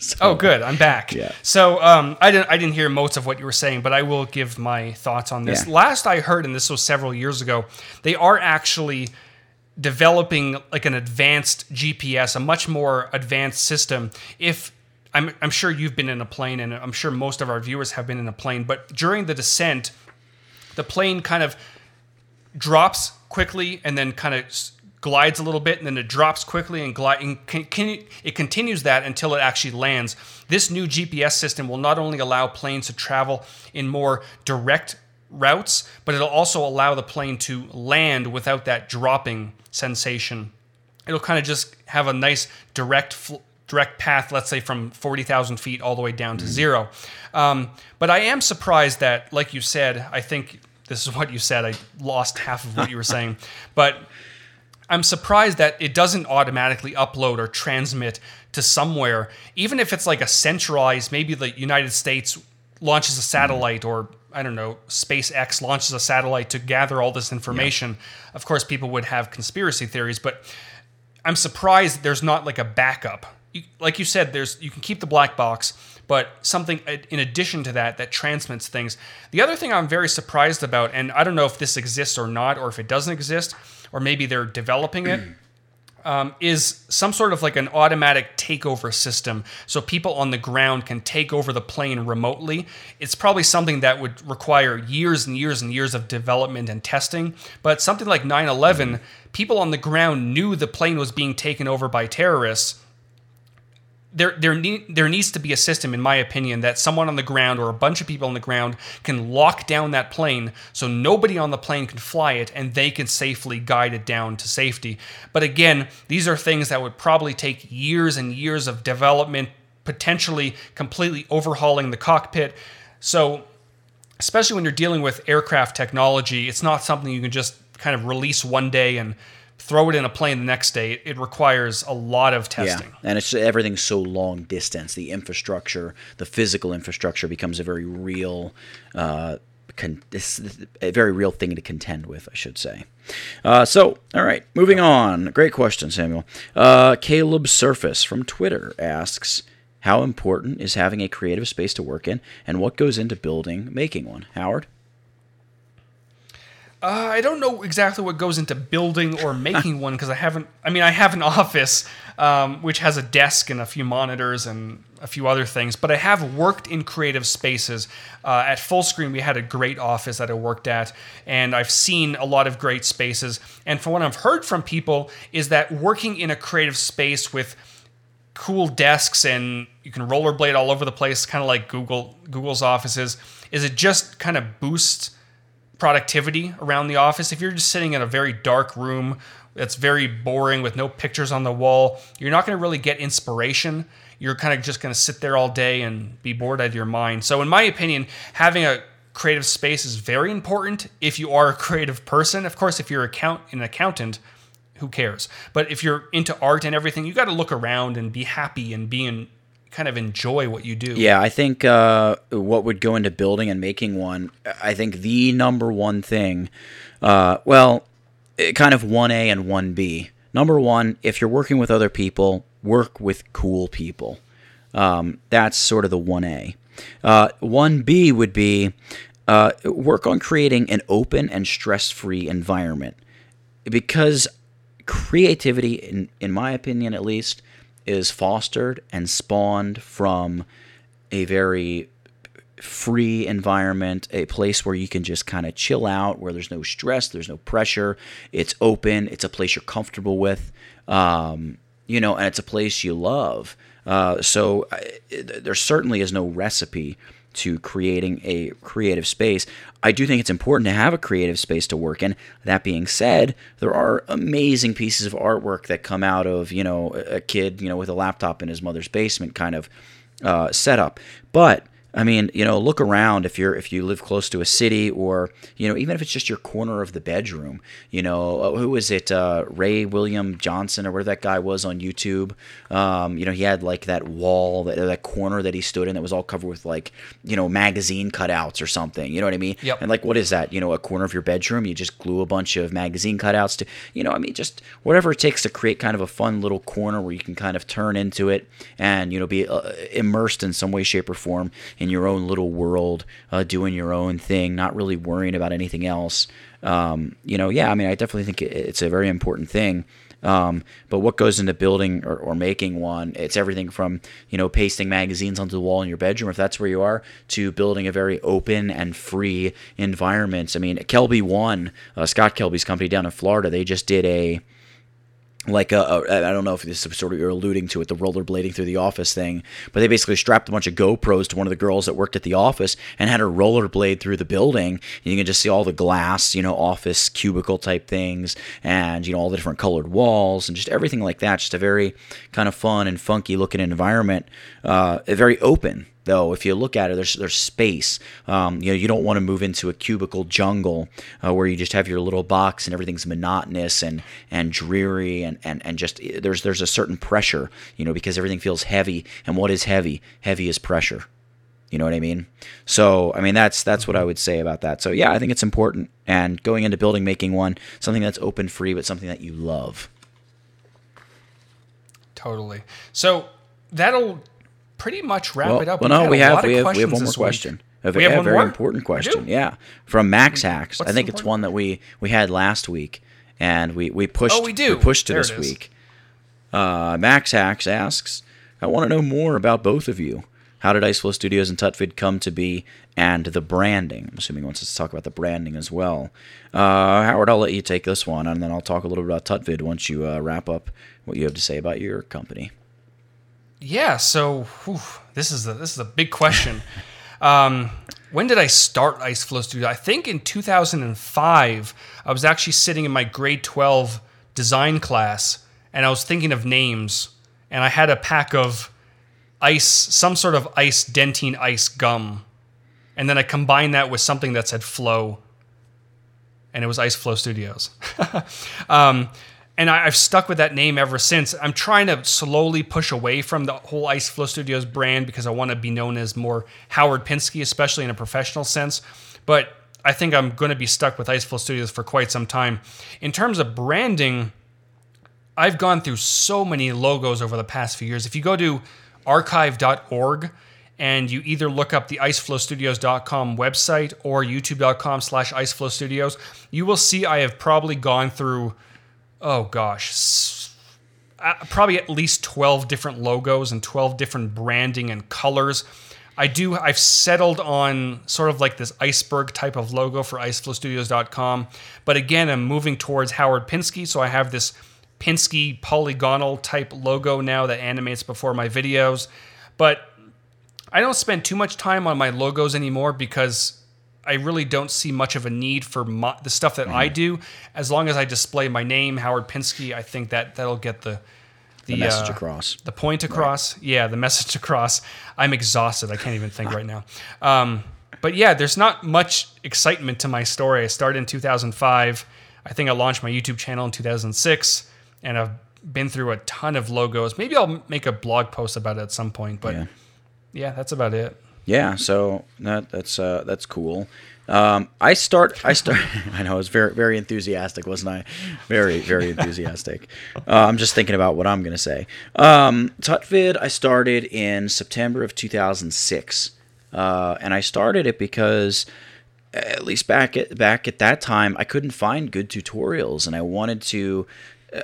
So, oh, good. I'm back. Yeah. So um, I didn't I didn't hear most of what you were saying, but I will give my thoughts on this. Yeah. Last I heard, and this was several years ago, they are actually developing like an advanced G P S, a much more advanced system. If I'm, I'm sure you've been in a plane, and I'm sure most of our viewers have been in a plane, but during the descent, the plane kind of drops quickly and then kind of glides a little bit, and then it drops quickly and glide. And can, can, it continues that until it actually lands. This new G P S system will not only allow planes to travel in more direct routes, but it'll also allow the plane to land without that dropping sensation. It'll kind of just have a nice direct fl- direct path, let's say from forty thousand feet all the way down to zero. Um, but I am surprised that, like you said, I think this is what you said. I lost half of what you were saying, but I'm surprised that it doesn't automatically upload or transmit to somewhere, even if it's like a centralized, maybe the United States launches a satellite mm. or, I don't know, SpaceX launches a satellite to gather all this information. Yeah. Of course, people would have conspiracy theories, but I'm surprised there's not like a backup. You, like you said, there's you can keep the black box, but something in addition to that that transmits things. The other thing I'm very surprised about, and I don't know if this exists or not, or if it doesn't exist, or maybe they're developing it, um, is some sort of like an automatic takeover system, so people on the ground can take over the plane remotely. It's probably something that would require years and years and years of development and testing, but something like nine eleven, people on the ground knew the plane was being taken over by terrorists. There, there, need, there needs to be a system, in my opinion, that someone on the ground or a bunch of people on the ground can lock down that plane so nobody on the plane can fly it and they can safely guide it down to safety. But again, these are things that would probably take years and years of development, potentially completely overhauling the cockpit. So, especially when you're dealing with aircraft technology, it's not something you can just kind of release one day and throw it in a plane the next day. It requires a lot of testing. Yeah, and it's everything's so long distance. The infrastructure, the physical infrastructure, becomes a very real, uh, con- this, a very real thing to contend with, I should say. Uh, so, all right, moving on. Great question, Samuel. Uh, Caleb Surface from Twitter asks, "How important is having a creative space to work in, and what goes into building, making one?" Howard? Uh, I don't know exactly what goes into building or making one, because I haven't. I mean, I have an office um, which has a desk and a few monitors and a few other things, but I have worked in creative spaces. Uh, at Fullscreen, we had a great office that I worked at, and I've seen a lot of great spaces. And from what I've heard from people is that working in a creative space with cool desks and you can rollerblade all over the place, kind of like Google Google's offices, is it just kind of boosts productivity around the office. If you're just sitting in a very dark room that's very boring with no pictures on the wall, you're not going to really get inspiration. You're kind of just going to sit there all day and be bored out of your mind. So in my opinion, having a creative space is very important if you are a creative person. Of course, if you're account- an accountant, who cares? But if you're into art and everything, you got to look around and be happy and be in kind of enjoy what you do. Yeah, I think uh, what would go into building and making one, I think the number one thing, uh, well, it, kind of one A and one B. Number one, if you're working with other people, work with cool people. Um, that's sort of the one A. Uh, one B would be uh, work on creating an open and stress-free environment, because creativity, in, in my opinion at least, is fostered and spawned from a very free environment, a place where you can just kind of chill out, where there's no stress, there's no pressure, it's open, it's a place you're comfortable with, um, you know, and it's a place you love. Uh, so I, there certainly is no recipe to creating a creative space. I do think it's important to have a creative space to work in. That being said, there are amazing pieces of artwork that come out of, you know, a kid, you know, with a laptop in his mother's basement kind of uh, setup. But I mean, you know, look around if you're if you live close to a city, or, you know, even if it's just your corner of the bedroom. You know, who is it? Uh, Ray William Johnson, or where that guy was on YouTube. Um, you know, he had like that wall, that, that corner that he stood in that was all covered with like, you know, magazine cutouts or something. You know what I mean? Yep. And like, what is that? You know, a corner of your bedroom. You just glue a bunch of magazine cutouts to, you know, I mean, just whatever it takes to create kind of a fun little corner where you can kind of turn into it and, you know, be uh, immersed in some way, shape, or form in your own little world, uh, doing your own thing, not really worrying about anything else. Um, you know, yeah, I mean, I definitely think it's a very important thing. Um, but what goes into building or, or making one, it's everything from, you know, pasting magazines onto the wall in your bedroom, if that's where you are, to building a very open and free environment. I mean, Kelby One, uh, Scott Kelby's company down in Florida, they just did a, like a, a, I don't know if this is sort of you're alluding to it, the rollerblading through the office thing, but they basically strapped a bunch of GoPros to one of the girls that worked at the office and had her rollerblade through the building. And you can just see all the glass, you know, office cubicle type things, and, you know, all the different colored walls and just everything like that. Just a very kind of fun and funky looking environment, uh, very open. Though, if you look at it, there's there's space. Um, you know, you don't want to move into a cubicle jungle uh, where you just have your little box and everything's monotonous and and dreary and, and, and just there's there's a certain pressure, you know, because everything feels heavy. And what is heavy? Heavy is pressure. You know what I mean? So, I mean, that's that's what I would say about that. So, yeah, I think it's important. And going into building, making one, something that's open, free, but something that you love. Totally. So that'll pretty much wrap well, it up. Well, no, we have we have we have one more question. A we have a one very more? important question. Yeah, from Max Hacks. What's I think it's one that we, we had last week, and we we pushed. Oh, we do. We pushed to there this week. Uh, Max Hacks asks, "I want to know more about both of you. How did Ice Flow Studios and Tutvid come to be, and the branding?" I'm assuming he wants us to talk about the branding as well. Uh, Howard, I'll let you take this one, and then I'll talk a little bit about Tutvid once you uh, wrap up what you have to say about your company. Yeah, so whew, this is a, this is a big question. Um, when did I start Ice Flow Studio? I think in two thousand five, I was actually sitting in my grade twelve design class, and I was thinking of names, and I had a pack of ice, some sort of ice dentine ice gum, and then I combined that with something that said flow, and it was Ice Flow Studios. um, And I've stuck with that name ever since. I'm trying to slowly push away from the whole Ice Flow Studios brand because I want to be known as more Howard Pinsky, especially in a professional sense. But I think I'm going to be stuck with Ice Flow Studios for quite some time. In terms of branding, I've gone through so many logos over the past few years. If you go to archive dot org and you either look up the ice flow studios dot com website or youtube dot com slash ice flow studios, you will see I have probably gone through... oh gosh, probably at least twelve different logos and twelve different branding and colors. I do, I've settled on sort of like this iceberg type of logo for ice flow studios dot com. But again, I'm moving towards Howard Pinsky. So I have this Pinsky polygonal type logo now that animates before my videos. But I don't spend too much time on my logos anymore because I really don't see much of a need for my, the stuff that mm-hmm. I do. As long as I display my name, Howard Pinsky, I think that that'll get the the, the message uh, across, the point across. Right. Yeah, the message across. I'm exhausted. I can't even think right now. Um, but yeah, there's not much excitement to my story. I started in two thousand five. I think I launched my YouTube channel in two thousand six, and I've been through a ton of logos. Maybe I'll make a blog post about it at some point. But yeah, yeah that's about it. Yeah, so that, that's uh, that's cool. Um, I start. I start. I know I was very, very enthusiastic, wasn't I? Very, very enthusiastic. Uh, I'm just thinking about what I'm going to say. Um, Tutvid. I started in September of two thousand six, uh, and I started it because, at least back at back at that time, I couldn't find good tutorials, and I wanted to.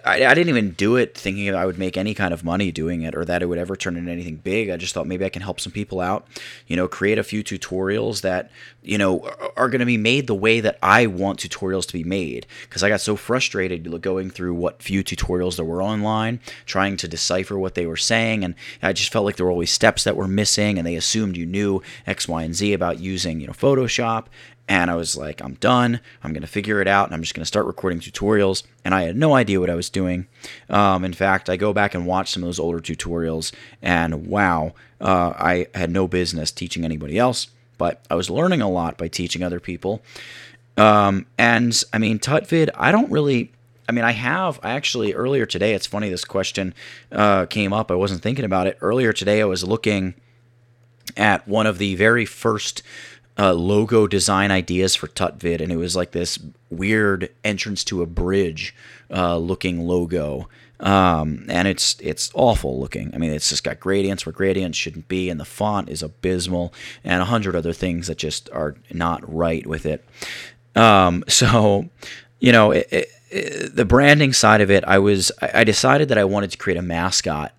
I, I didn't even do it thinking I would make any kind of money doing it or that it would ever turn into anything big. I just thought maybe I can help some people out, you know, create a few tutorials that, you know, are going to be made the way that I want tutorials to be made. Because I got so frustrated going through what few tutorials there were online, trying to decipher what they were saying. And I just felt like there were always steps that were missing, and they assumed you knew X, Y, and Z about using, you know, Photoshop. And I was like, I'm done. I'm going to figure it out. And I'm just going to start recording tutorials. And I had no idea what I was doing. Um, in fact, I go back and watch some of those older tutorials. And wow, uh, I had no business teaching anybody else. But I was learning a lot by teaching other people. Um, and I mean, TutVid, I don't really... I mean, I have, I actually, earlier today, it's funny, this question uh, came up. I wasn't thinking about it. Earlier today, I was looking at one of the very first uh, logo design ideas for TutVid, and it was like this weird entrance to a bridge uh, looking logo. Um, and it's it's awful looking. I mean, it's just got gradients where gradients shouldn't be, and the font is abysmal, and a hundred other things that just are not right with it. Um, so, you know, it, it the branding side of it, I was, I decided that I wanted to create a mascot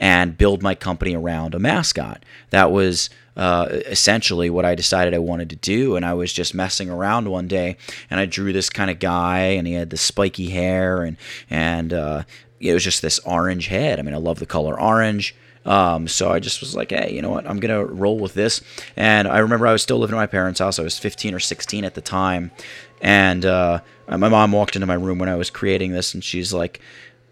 and build my company around a mascot. That was uh, essentially what I decided I wanted to do. And I was just messing around one day, and I drew this kind of guy, and he had this spiky hair, and and uh, it was just this orange head. I mean, I love the color orange. Um, so I just was like, hey, you know what? I'm going to roll with this. And I remember I was still living at my parents' house. I was fifteen or sixteen at the time. And uh, my mom walked into my room when I was creating this, and she's like,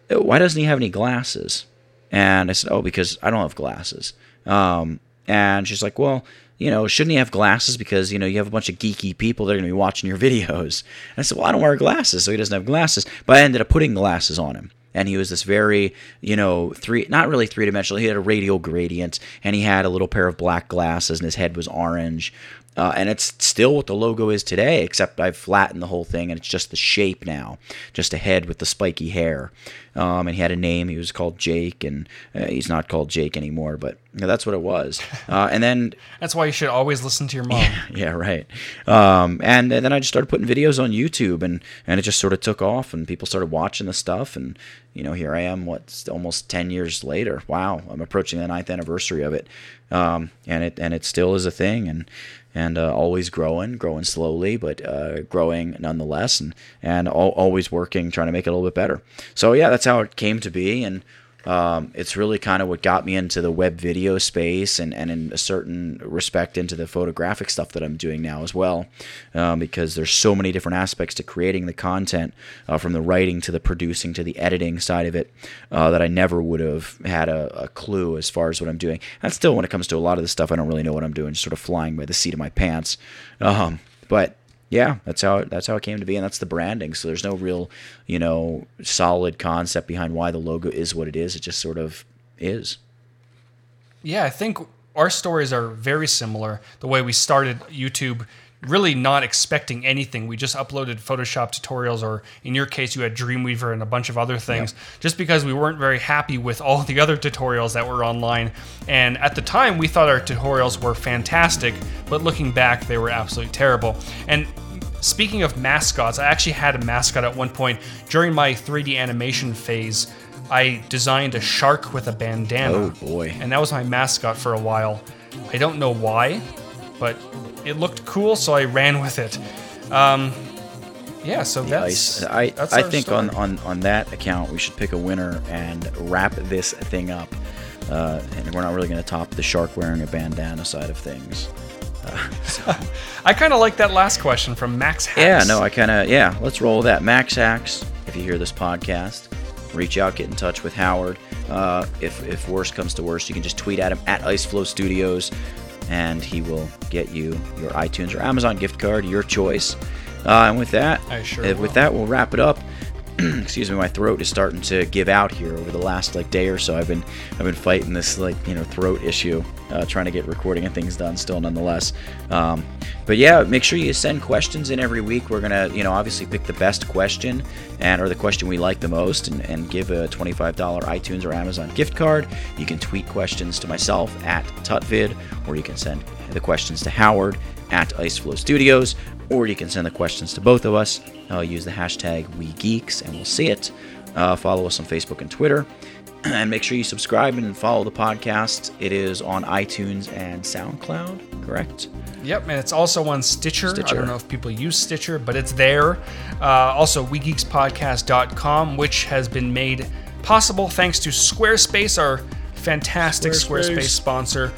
why doesn't he have any glasses? And I said, oh, because I don't have glasses. Um, and she's like, well, you know, shouldn't he have glasses because, you know, you have a bunch of geeky people that are going to be watching your videos. And I said, well, I don't wear glasses, so he doesn't have glasses. But I ended up putting glasses on him. And he was this very, you know, three, not really three-dimensional. He had a radial gradient, and he had a little pair of black glasses, and his head was orange. Uh, and it's still what the logo is today, except I've flattened the whole thing, and it's just the shape now, just a head with the spiky hair. Um, and he had a name. He was called Jake, and uh, he's not called Jake anymore, but you know, that's what it was. Uh, and then that's why you should always listen to your mom. Yeah, yeah, right. Um, and, and then I just started putting videos on YouTube, and, and it just sort of took off, and people started watching the stuff, and you know, here I am, what's almost ten years later. Wow, I'm approaching the ninth anniversary of it. Um, and it and it still is a thing, and and uh, always growing, growing slowly, but uh, growing nonetheless, and, and all, always working, trying to make it a little bit better. So yeah, that's how it came to be, and um, it's really kind of what got me into the web video space, and, and in a certain respect into the photographic stuff that I'm doing now as well, um, because there's so many different aspects to creating the content, uh, from the writing to the producing to the editing side of it, uh, that I never would have had a, a clue as far as what I'm doing. And still, when it comes to a lot of this stuff, I don't really know what I'm doing, just sort of flying by the seat of my pants. Um, but yeah, that's how it, that's how it came to be, and that's the branding. So there's no real, you know, solid concept behind why the logo is what it is. It just sort of is. Yeah, I think our stories are very similar. The way we started YouTube, really not expecting anything. We just uploaded Photoshop tutorials, or in your case, you had Dreamweaver and a bunch of other things, yep. Just because we weren't very happy with all the other tutorials that were online. And at the time, we thought our tutorials were fantastic, but looking back, they were absolutely terrible. And speaking of mascots, I actually had a mascot at one point. During my three D animation phase, I designed a shark with a bandana. Oh boy. And that was my mascot for a while. I don't know why, but it looked cool, so I ran with it. Um, yeah, so that's, yeah, I, I, that's I think on, on, on that account, we should pick a winner and wrap this thing up. Uh, and we're not really going to top the shark wearing a bandana side of things. Uh, so. I kind of like that last question from Max Hacks. Yeah, no, I kind of, yeah, let's roll with that. Max Hacks, if you hear this podcast, reach out, get in touch with Howard. Uh, if, if worse comes to worse, you can just tweet at him, at Ice Flow Studios, and he will get you your iTunes or Amazon gift card, your choice. Uh, and with that, I sure uh, with that, we'll wrap it up. Excuse me, my throat is starting to give out here. Over the last like day or so, I've been I've been fighting this like you know throat issue, uh, trying to get recording and things done still, nonetheless. Um, but yeah, make sure you send questions in every week. We're gonna you know obviously pick the best question and or the question we like the most, and, and give a twenty-five dollar iTunes or Amazon gift card. You can tweet questions to myself at TutVid, or you can send the questions to Howard at IceFlow Studios, or you can send the questions to both of us. Uh, use the hashtag WeGeeks, and we'll see it. Uh, follow us on Facebook and Twitter. And make sure you subscribe and follow the podcast. It is on iTunes and SoundCloud, correct? Yep, and it's also on Stitcher. Stitcher. I don't know if people use Stitcher, but it's there. Uh, also, We Geeks Podcast dot com, which has been made possible thanks to Squarespace, our fantastic Squarespace, Squarespace sponsor.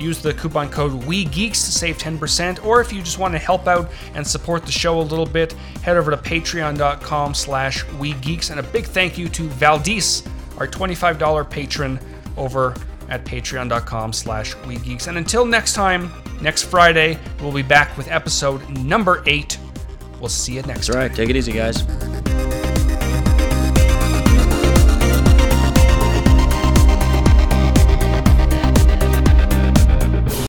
use the coupon code WeGeeks to save ten percent. Or if you just want to help out and support the show a little bit, head over to patreon.com slash WeGeeks. And a big thank you to Valdis, our twenty-five dollars patron over at patreon.com slash WeGeeks. And until next time, next Friday, we'll be back with episode number eight. We'll see you next time. That's right. Take it easy, guys.